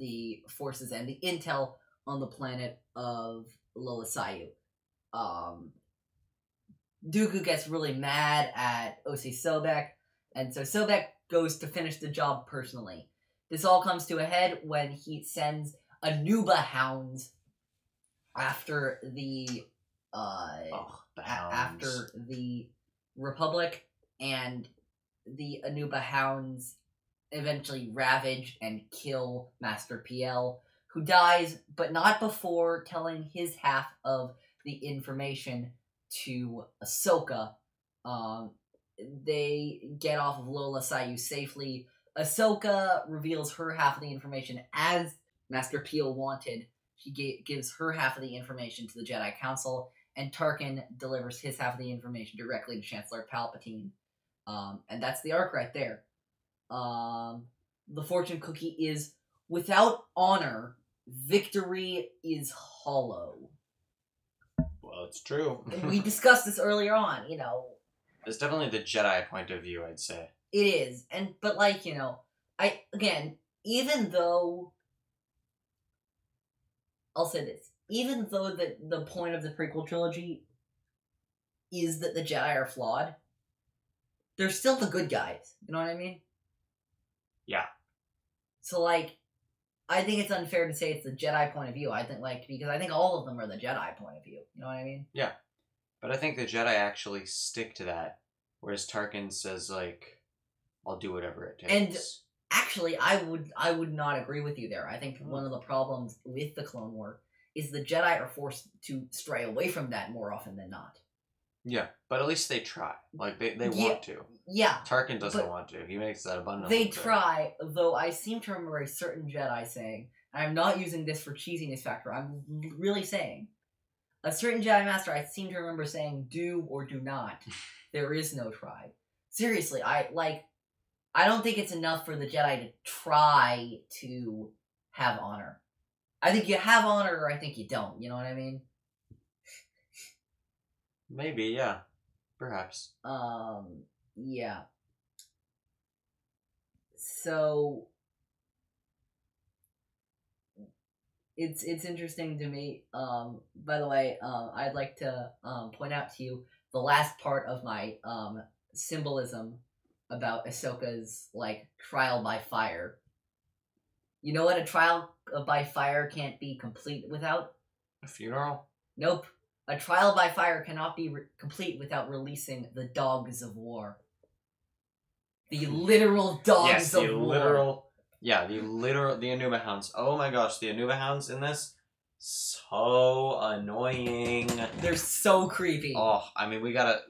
the forces and the intel on the planet of Lola Sayu. Dooku gets really mad at O.C. Sobeck, and so Sobeck goes to finish the job personally. This all comes to a head when he sends Anooba hounds after the after the Republic, and the Anooba hounds eventually ravage and kill Master Piell, who dies, but not before telling his half of the information to Ahsoka, They get off of Lola Sayu safely. Ahsoka reveals her half of the information as Master Piell wanted. She gives her half of the information to the Jedi Council, and Tarkin delivers his half of the information directly to Chancellor Palpatine. And that's the arc right there. The fortune cookie is without honor, victory is hollow. Well, it's true. We discussed this earlier on, you know. It's definitely the Jedi point of view, I'd say. It is. But like, you know, even though I'll say this, even though the point of the prequel trilogy is that the Jedi are flawed, they're still the good guys. You know what I mean? Yeah. So, like, I think it's unfair to say it's the Jedi point of view. I think, like, because I think all of them are the Jedi point of view. You know what I mean? Yeah. But I think the Jedi actually stick to that. Whereas Tarkin says, like, I'll do whatever it takes. And actually, I would not agree with you there. I think one of the problems with the Clone War is the Jedi are forced to stray away from that more often than not. Yeah, but at least they try. Like, they want to. Yeah. Tarkin doesn't want to. He makes that abundantly. They try, though I seem to remember a certain Jedi saying, and I'm not using this for cheesiness factor, I'm really saying, a certain Jedi Master I seem to remember saying, do or do not. There is no try. Seriously, I don't think it's enough for the Jedi to try to have honor. I think you have honor or I think you don't. You know what I mean? Maybe, yeah. Perhaps. Yeah. So it's interesting to me. By the way, I'd like to point out to you the last part of my symbolism about Ahsoka's like trial by fire. You know what a trial by fire can't be complete without? A funeral? Nope. A trial by fire cannot be complete without releasing the dogs of war. The literal dogs of war. The Anooba hounds. Oh my gosh, the Anooba hounds in this? So annoying. They're so creepy. Oh, I mean, they're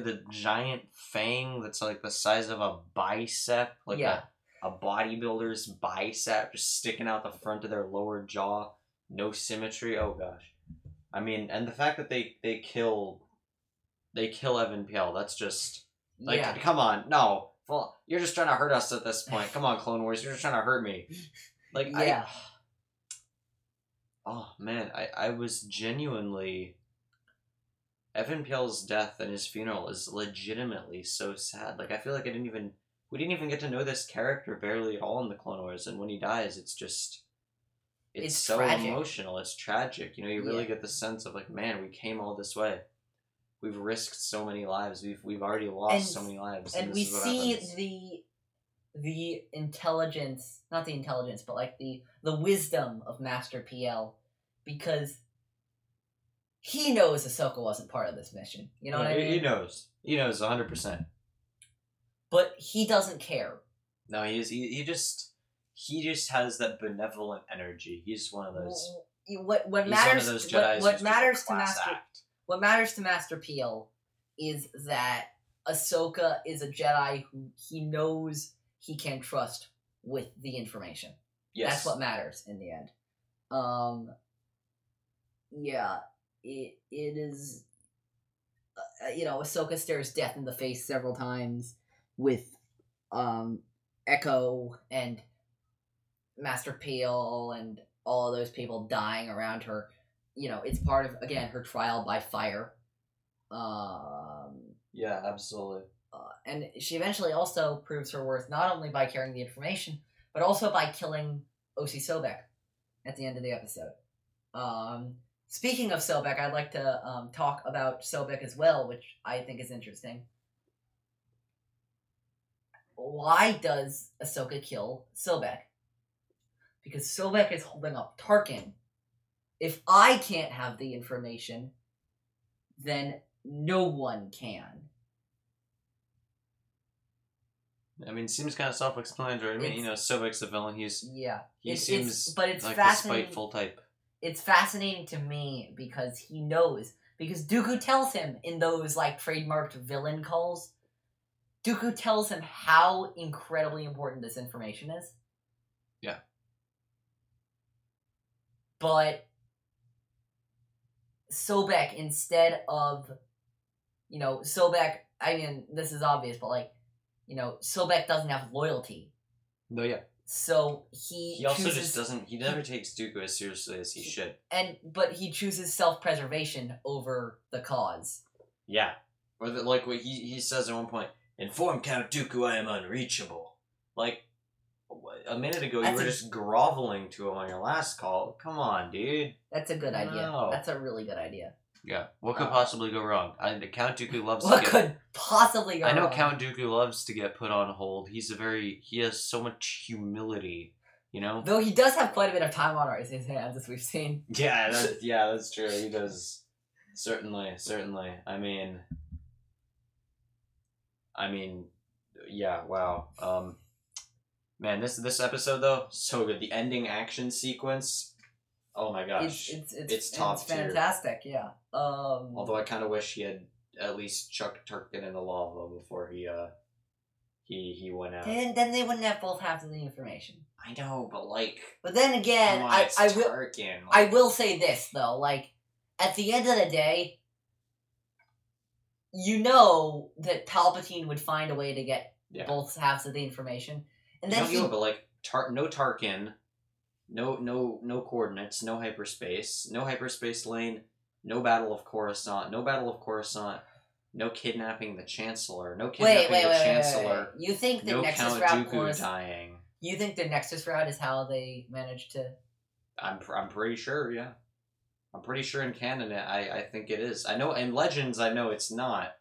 the giant fang that's like the size of a bicep. Like a bodybuilder's bicep just sticking out the front of their lower jaw. No symmetry. Oh gosh. I mean, and the fact that they kill Even Piell, that's just, like, come on, no. Well, you're just trying to hurt us at this point. Come on, Clone Wars, you're just trying to hurt me. Like, yeah. I was genuinely, Even Piell's death and his funeral is legitimately so sad. Like, I feel like we didn't even get to know this character barely at all in the Clone Wars, and when he dies, it's just, it's so tragic. Emotional. It's tragic. You know, you really get the sense of like, man, we came all this way. We've risked so many lives. We've already lost so many lives. And we see the intelligence, not the intelligence, but like the wisdom of Master Piell, because he knows Ahsoka wasn't part of this mission. You know what I mean? He knows. He knows 100%. But he doesn't care. No, he just has that benevolent energy. He's one of those. What matters to Master Piell is that Ahsoka is a Jedi who he knows he can trust with the information. Yes, that's what matters in the end. It is. You know, Ahsoka stares death in the face several times with Echo and Master Piell and all of those people dying around her. You know, it's part of, again, her trial by fire. Yeah, absolutely. And she eventually also proves her worth not only by carrying the information, but also by killing O.C. Sobeck at the end of the episode. Speaking of Sobeck, I'd like to talk about Sobeck as well, which I think is interesting. Why does Ahsoka kill Sobeck? Because Sobeck is holding up Tarkin. If I can't have the information, then no one can. I mean, it seems kind of self-explanatory. I mean, you know, Sobeck's the villain. He seems like a spiteful type. It's fascinating to me because he knows. Because Dooku tells him in those, like, trademarked villain calls, Dooku tells him how incredibly important this information is. Yeah. But Sobeck, instead of, you know, Sobeck, I mean, this is obvious, but, like, you know, Sobeck doesn't have loyalty. No, yeah. So he also chooses, just doesn't, he never takes Dooku as seriously as he should. But he chooses self-preservation over the cause. Yeah. Or the, like what he says at one point, "Inform Count Dooku I am unreachable." Like, a minute ago you were just groveling to him on your last call. Come on, dude. That's a good idea. That's a really good idea. Yeah. What could possibly go wrong? Count Dooku loves to get... What could possibly go wrong? I know Count Dooku loves to get put on hold. He has so much humility, you know? Though he does have quite a bit of time on his hands, as we've seen. Yeah, that's true. He does. Certainly. I mean, yeah, wow. Man, this episode, though, so good. The ending action sequence... Oh my gosh. It's top tier. It's fantastic, yeah. Although I kind of wish he had at least chucked Tarkin in the lava before he went out. And then they wouldn't have both halves of the information. I know, but like... But then again, come on, I will... Tarkin. Like, I will say this, though. Like, at the end of the day, you know that Palpatine would find a way to get both halves of the information. And then no Tarkin... No coordinates, no hyperspace lane, no Battle of Coruscant, no kidnapping the Chancellor, Chancellor. Wait. You think the Nexus route dying. You think the Nexus route is how they managed to? I'm pretty sure, yeah. I'm pretty sure in canon, I think it is. I know in Legends, I know it's not.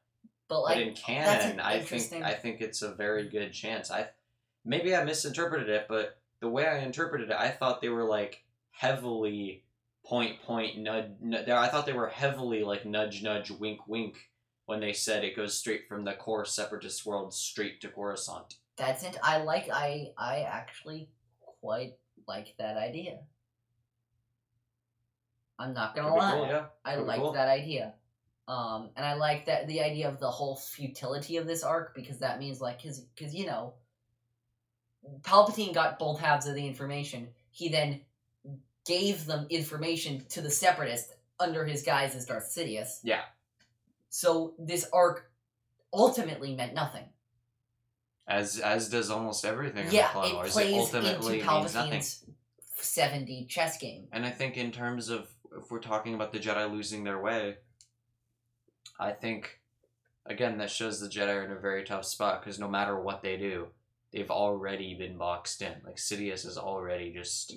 But like, but in canon, I think it's a very good chance. Maybe I misinterpreted it, but. The way I interpreted it, I thought they were, like, heavily I thought they were heavily, like, nudge, nudge, wink, wink when they said it goes straight from the core Separatist world straight to Coruscant. That's it. I actually quite like that idea. I'm not gonna lie. Cool, yeah. I like that idea. And I like that the idea of the whole futility of this arc, because that means, like, because you know... Palpatine got both halves of the information. He then gave them information to the Separatists under his guise as Darth Sidious. Yeah. So this arc ultimately meant nothing. As does almost everything in the Clone Wars. It ultimately means nothing. Palpatine's 7D chess game. And I think in terms of, if we're talking about the Jedi losing their way, I think, again, that shows the Jedi are in a very tough spot, because no matter what they do, they've already been boxed in. Like, Sidious has already just,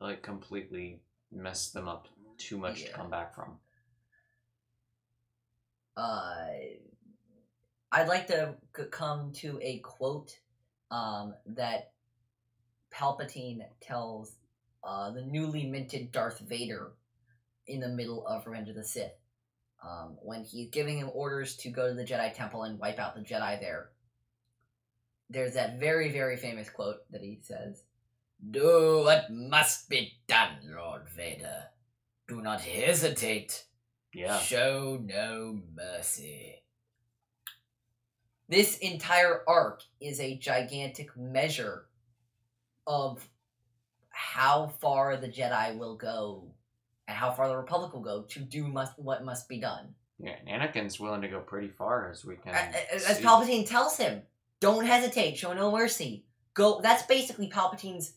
like, completely messed them up too much to come back from. I'd like to come to a quote that Palpatine tells the newly minted Darth Vader in the middle of Revenge of the Sith, when he's giving him orders to go to the Jedi Temple and wipe out the Jedi there. There's that very, very famous quote that he says, "Do what must be done, Lord Vader. Do not hesitate. Yeah. Show no mercy." This entire arc is a gigantic measure of how far the Jedi will go and how far the Republic will go to do what must be done. Yeah, and Anakin's willing to go pretty far as we can. As Palpatine tells him. Don't hesitate. Show no mercy. Go. That's basically Palpatine's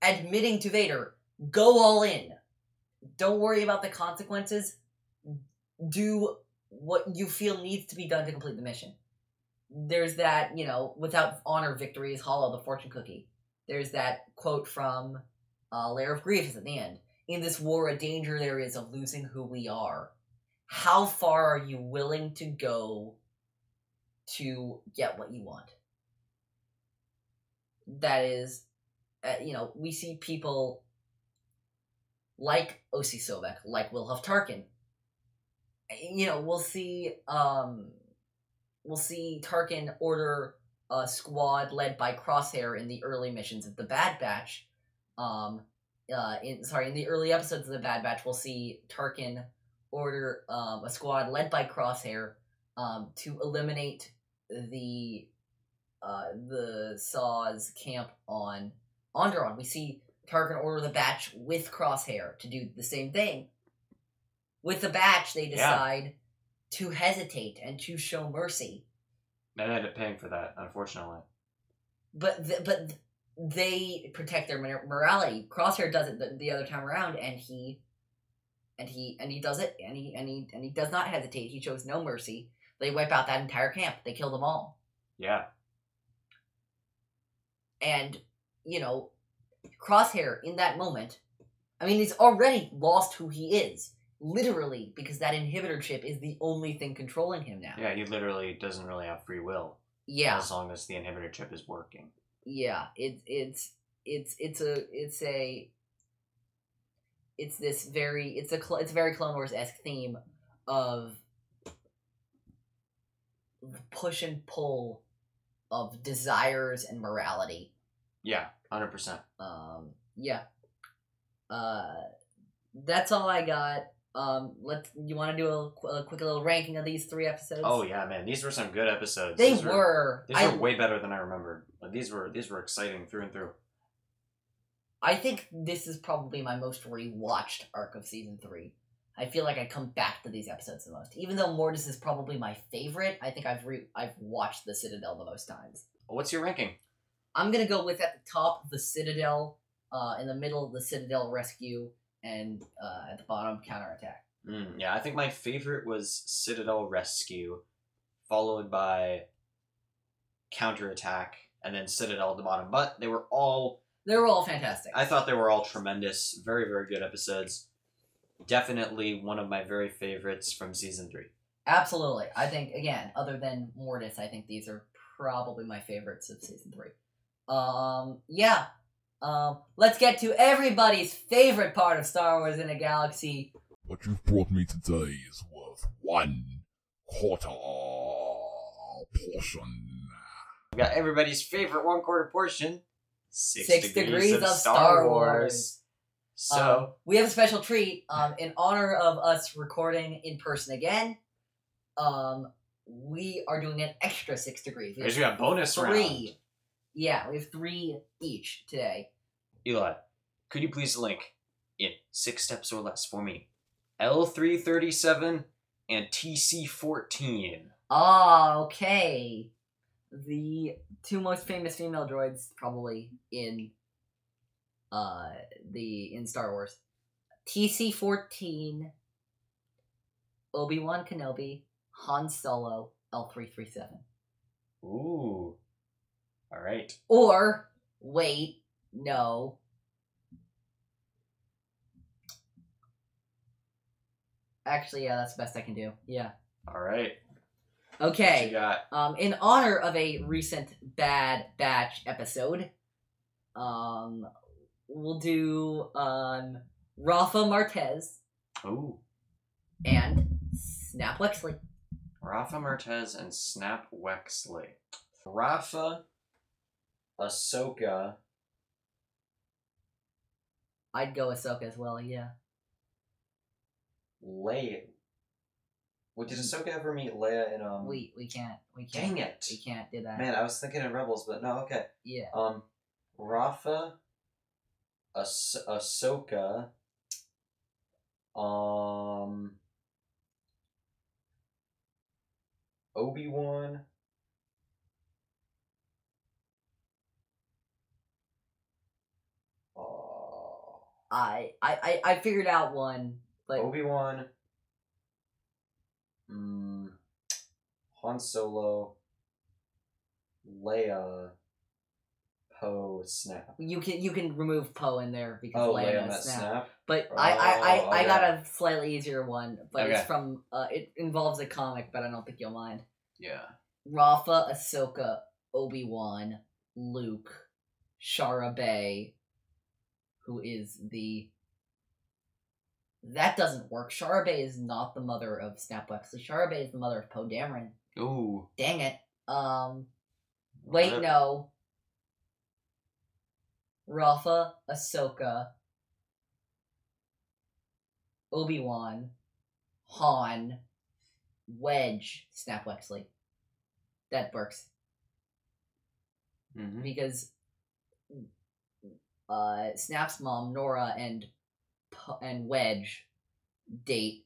admitting to Vader, go all in. Don't worry about the consequences. Do what you feel needs to be done to complete the mission. There's that, you know, without honor, victory is hollow, the fortune cookie. There's that quote from Lair of Grief at the end. In this war, a danger there is of losing who we are. How far are you willing to go to get what you want? That is, you know, we see people like O.C. Sobeck, like Wilhuff Tarkin. You know, we'll see Tarkin order a squad led by Crosshair in the early missions of the Bad Batch. In the early episodes of the Bad Batch, we'll see Tarkin order a squad led by Crosshair to eliminate the Saw's camp on Onderon. We see Tarkin order the Batch with Crosshair to do the same thing. With the Batch, they decide to hesitate and to show mercy. They end up paying for that, unfortunately. But they protect their morality. Crosshair does it the other time around, and he does it, and he does not hesitate. He shows no mercy. They wipe out that entire camp. They kill them all. Yeah. And, you know, Crosshair, in that moment, I mean, he's already lost who he is, literally, because that inhibitor chip is the only thing controlling him now. Yeah, he literally doesn't really have free will. Yeah. As long as the inhibitor chip is working. Yeah, it's a very Clone Wars-esque theme of push and pull of desires and morality. Yeah, 100%. Yeah. That's all I got. You want to do a quick little ranking of these three episodes? Oh yeah, man, these were some good episodes. These were way better than I remembered. These were exciting through and through. I think this is probably my most rewatched arc of season 3. I feel like I come back to these episodes the most, even though Mortis is probably my favorite. I think I've watched the Citadel the most times. What's your ranking? I'm gonna go with, at the top, the Citadel, in the middle, the Citadel Rescue, and at the bottom, Counterattack. Yeah, I think my favorite was Citadel Rescue, followed by Counterattack, and then Citadel at the bottom. But they were all fantastic. I thought they were all tremendous, very, very good episodes. Definitely one of my very favorites from season 3. Absolutely. I think, again, other than Mortis, I think these are probably my favorites of season 3. Yeah. Let's get to everybody's favorite part of Star Wars in the Galaxy. What you've brought me today is worth 1/4 portion. We got everybody's favorite 1/4 portion. Six degrees of Star Wars. So we have a special treat in honor of us recording in person again. We are doing an extra 6 degrees. We got bonus 3 round. Yeah, we have 3 each today. Eli, could you please link in 6 steps or less for me L337 and TC14? Ah, okay. The 2 most famous female droids probably in Star Wars. TC14, Obi-Wan Kenobi, Han Solo, L337. Ooh. All right. Or, wait, no. Actually, yeah, that's the best I can do. Yeah. All right. Okay. What you got? In honor of a recent Bad Batch episode, we'll do Rafa Martez. Ooh. And Snap Wexley. Rafa Martez and Snap Wexley. Rafa, Ahsoka. I'd go Ahsoka as well, yeah. Leia. Wait, did Ahsoka ever meet Leia in We can't. Dang it. We can't do that. Man, I was thinking of Rebels, but no, okay. Yeah. Rafa, Ahsoka, Obi-Wan, I figured out one, but Obi-Wan, Han Solo, Leia, Poe, Snap. You can remove Poe in there because Leia met Snap. But I got a slightly easier one, but okay. It's from it involves a comic, but I don't think you'll mind. Yeah. Rafa, Ahsoka, Obi-Wan, Luke, Shara Bay. Who is the... That doesn't work. Shara Bay is not the mother of Snap Wexley. Shara Bay is the mother of Poe Dameron. Ooh. Dang it. Wait, no. Rafa, Ahsoka, Obi-Wan, Han, Wedge, Snap Wexley. That works. Mm-hmm. Because Snap's mom, Nora, and Wedge date.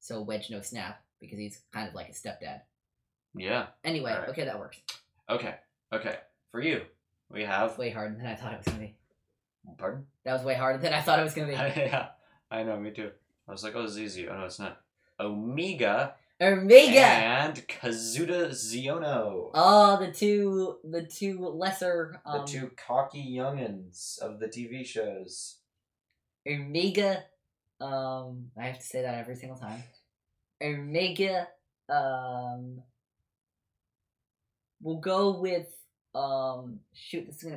So Wedge knows Snap because he's kind of like his stepdad. Yeah. Anyway, right. Okay, that works. Okay. For you, we have... That's way harder than I thought it was going to be. Pardon? That was way harder than I thought it was going to be. Yeah, I know, me too. I was like, oh, this is easy. Oh, no, it's not. Omega! And Kazuta Ziono. Oh, the two lesser... the two cocky youngins of the TV shows. Omega... I have to say that every single time. Omega... we'll go with... shoot, this is gonna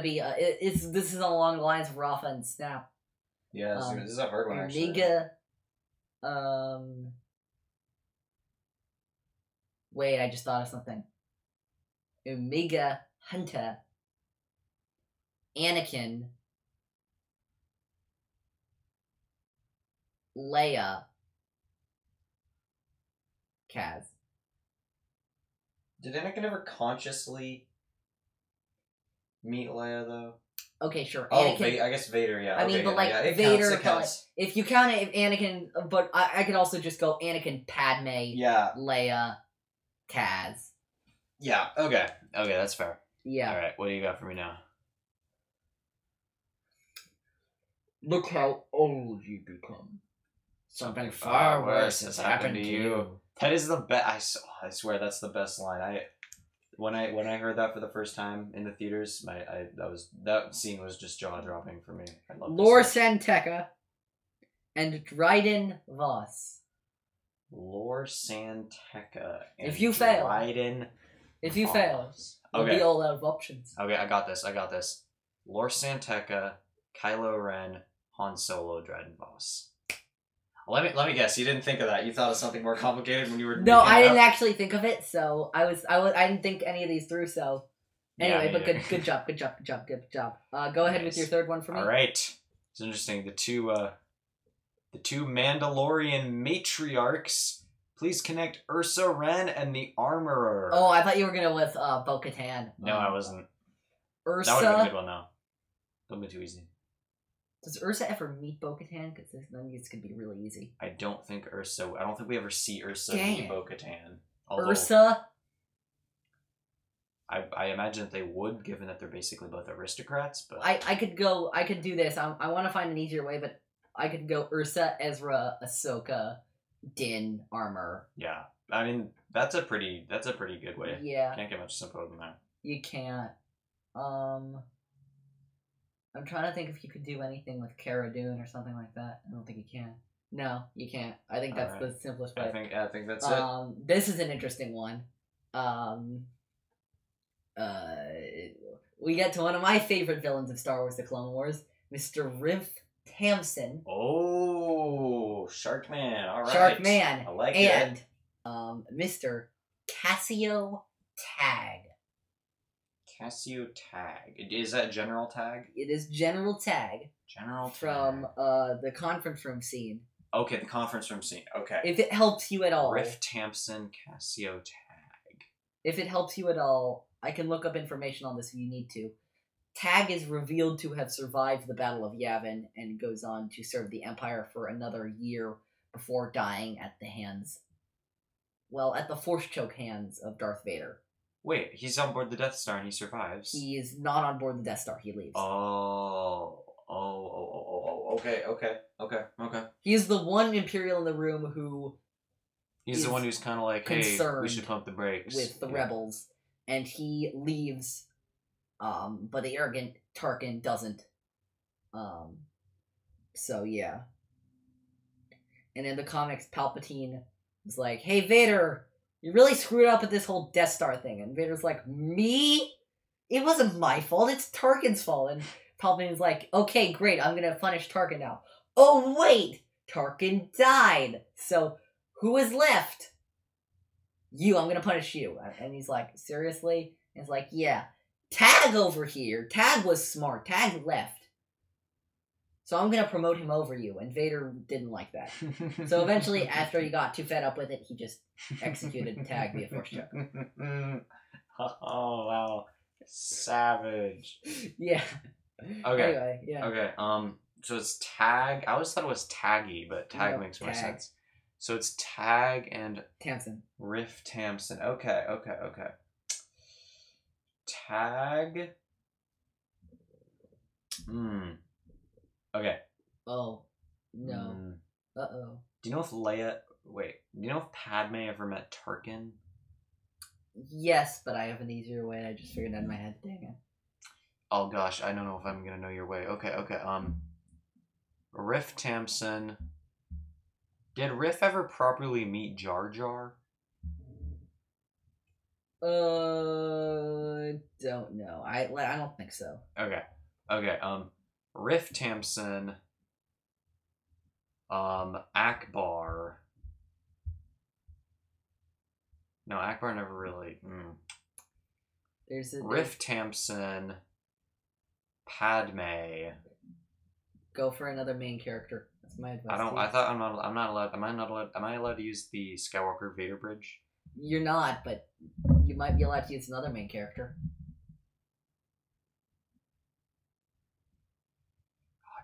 be. This is along the lines of Rafa and Snap. Yeah, this is a hard one. Omega. Actually. Wait, I just thought of something. Omega Hunter. Anakin. Leia. Kaz. Did Anakin ever consciously meet Leia, though? Okay, sure. Anakin, I guess Vader, yeah. I mean, okay, but, like, yeah, Vader... Counts. If you count it, if Anakin... But I could also just go Anakin, Padme, yeah. Leia, Kaz. Yeah, okay. Okay, that's fair. Yeah. All right, what do you got for me now? Look how old you become. Something far worse has happened to you. That is the best. I swear that's the best line. When I heard that for the first time in the theaters, that scene was just jaw dropping for me. I love Lor Santeca and Dryden Voss. Lor Santeca. If you fail, Dryden. If you fail, we'll be all out of options. Okay, I got this. Lor Santeca, Kylo Ren, Han Solo, Dryden Voss. Let me guess. You didn't think of that. You thought of something more complicated when you were. No, I didn't actually think of it. So I didn't think any of these through. So anyway, yeah, but good job. Go ahead with your third one for me. All right, it's interesting. The two Mandalorian matriarchs. Please connect Ursa Ren and the Armorer. Oh, I thought you were gonna with Bo-Katan. No, I wasn't. Ursa. That would have been a good one though. Don't be too easy. Does Ursa ever meet Bo-Katan? Because then it's going to be really easy. I don't think we ever see Ursa meet Bo-Katan. Ursa? I imagine that they would, given that they're basically both aristocrats. But I could do this. I want to find an easier way, but I could go Ursa, Ezra, Ahsoka, Din, Armor. Yeah. I mean, that's a pretty good way. Yeah. Can't get much simpler than that. You can't. I'm trying to think if you could do anything with Cara Dune or something like that. I don't think you can. No, you can't. I think that's the simplest way. I think that's it. This is an interesting one. We get to one of my favorite villains of Star Wars The Clone Wars, Mr. Riff Tamson. Oh, Sharkman. All right. Sharkman. I like it. And Mr. Cassio Tag. Cassio Tag. Is that General Tag? It is General Tag. General Tag. From the conference room scene. Okay, the conference room scene. Okay. If it helps you at all. Riff Tamson, Cassio Tag. If it helps you at all, I can look up information on this if you need to. Tag is revealed to have survived the Battle of Yavin and goes on to serve the Empire for another year before dying at the Force Choke hands of Darth Vader. Wait, he's on board the Death Star and he survives. He is not on board the Death Star. He leaves. Oh. Okay. He's the one Imperial in the room who... He's the one who's kind of like, hey, we should pump the brakes. With the rebels. And he leaves, but the arrogant Tarkin doesn't. So, yeah. And in the comics, Palpatine was like, hey, Vader... You really screwed up with this whole Death Star thing. And Vader's like, me? It wasn't my fault. It's Tarkin's fault. And Palpatine's like, okay, great. I'm going to punish Tarkin now. Oh, wait. Tarkin died. So who is left? You. I'm going to punish you. And he's like, seriously? And he's like, yeah. Tag over here. Tag was smart. Tag left. So I'm going to promote him over you. And Vader didn't like that. So eventually, after he got too fed up with it, he just executed and tagged via force choke. Oh, wow. Savage. Yeah. Okay. Anyway, yeah. Okay. So it's tag. I always thought it was taggy, but tag makes more sense. So it's tag and Tamson. Riff Tamson. Okay. Okay. Okay. Tag. Okay. Oh. No. Uh-oh. Do you know if Leia... Wait. Do you know if Padme ever met Tarkin? Yes, but I have an easier way. I just figured that in my head. Dang it. Oh, gosh. I don't know if I'm going to know your way. Okay, okay. Riff Tamson. Did Riff ever properly meet Jar Jar? Don't know. I don't think so. Okay. Okay, Riff Tamson, Akbar. No, Akbar never really. There's Riff Tamson, Padme. Go for another main character. That's my advice. Am I not allowed? Am I allowed to use the Skywalker Vader bridge? You're not, but you might be allowed to use another main character.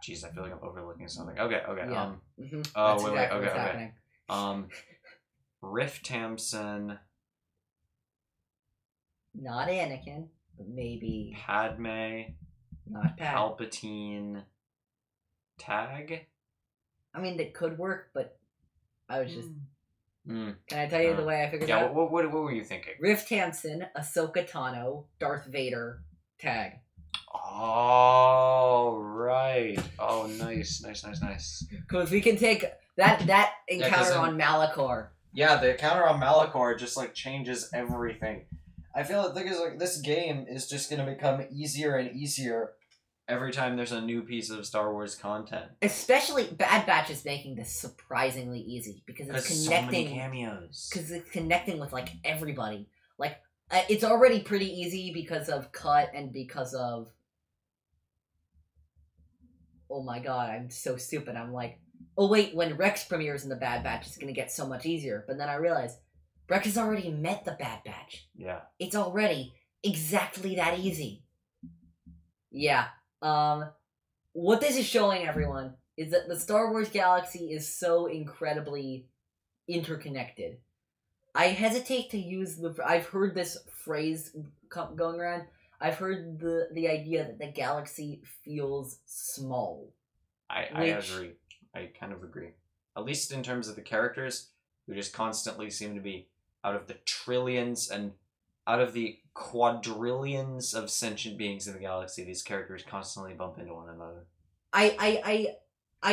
Jeez, I feel like I'm overlooking something. Okay, okay. Yeah. Oh, that's okay. Riff Tamson. Not Anakin, but maybe. Padme. Not Padme. Palpatine. Tag? I mean, that could work, but I was just... Can I tell you the way I figured out? Yeah, what were you thinking? Riff Tamson, Ahsoka Tano, Darth Vader, tag. Oh, right. Oh, nice. Because we can take that encounter on Malachor. Yeah, the encounter on Malachor just, like, changes everything. I feel like this game is just going to become easier and easier every time there's a new piece of Star Wars content. Especially Bad Batch is making this surprisingly easy because it's connecting... so many cameos. Because it's connecting with, like, everybody. Like, it's already pretty easy because of Cut and because of... Oh my god, I'm so stupid. I'm like, oh wait, when Rex premieres in The Bad Batch, it's going to get so much easier. But then I realized, Rex has already met The Bad Batch. Yeah. It's already exactly that easy. Yeah. What this is showing everyone is that the Star Wars galaxy is so incredibly interconnected. I hesitate to use I've heard this phrase going around. I've heard the idea that the galaxy feels small. I agree. I kind of agree. At least in terms of the characters, who just constantly seem to be out of the trillions and out of the quadrillions of sentient beings in the galaxy, these characters constantly bump into one another. I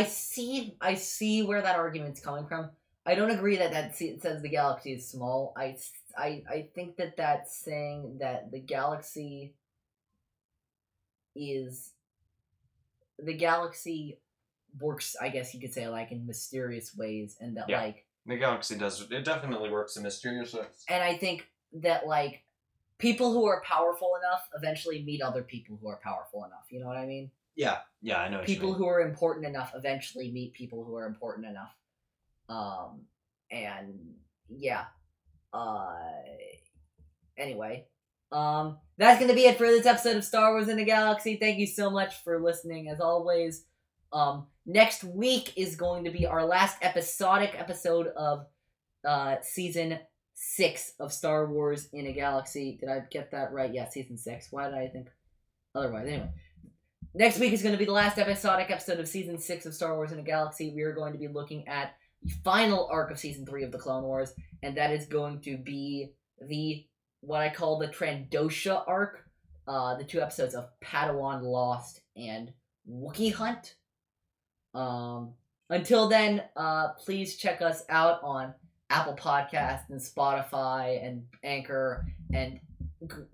see where that argument's coming from. I don't agree that says the galaxy is small. I think that that's saying that the galaxy works, I guess you could say, like, in mysterious ways, and that the galaxy does, it definitely works in mysterious ways. And I think that, like, people who are powerful enough eventually meet other people who are powerful enough. You know what I mean? Yeah, yeah, I know. People who are important enough eventually meet people who are important enough. Anyway, that's gonna be it for this episode of Star Wars in the Galaxy. Thank you so much for listening, as always. Next week is going to be our last episodic episode of Season 6 of Star Wars in a Galaxy. Did I get that right? Yeah, Season 6. Why did I think otherwise? Anyway. Next week is going to be the last episodic episode of Season 6 of Star Wars in a Galaxy. We are going to be looking at the final arc of Season 3 of The Clone Wars, and that is going to be what I call the Trandosha arc, the two episodes of Padawan Lost and Wookiee Hunt. Until then, please check us out on Apple Podcasts and Spotify and Anchor and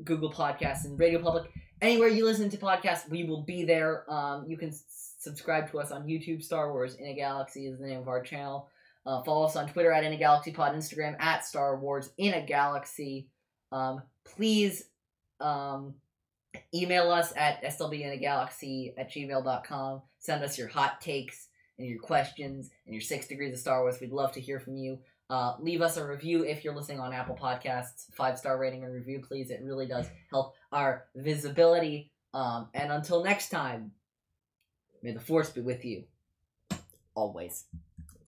Google Podcasts and Radio Public. Anywhere you listen to podcasts, we will be there. You can subscribe to us on YouTube. Star Wars in a Galaxy is the name of our channel. Follow us on Twitter at InAGalaxyPod, Instagram at Star Wars in a Galaxy. Please Email us at slbinagalaxy@gmail.com. Send us your hot takes and your questions and your 6 degrees of Star Wars. We'd love to hear from you. Leave us a review if you're listening on Apple Podcasts. 5-star rating and review, please. It really does help our visibility. And until next time, may the Force be with you. Always.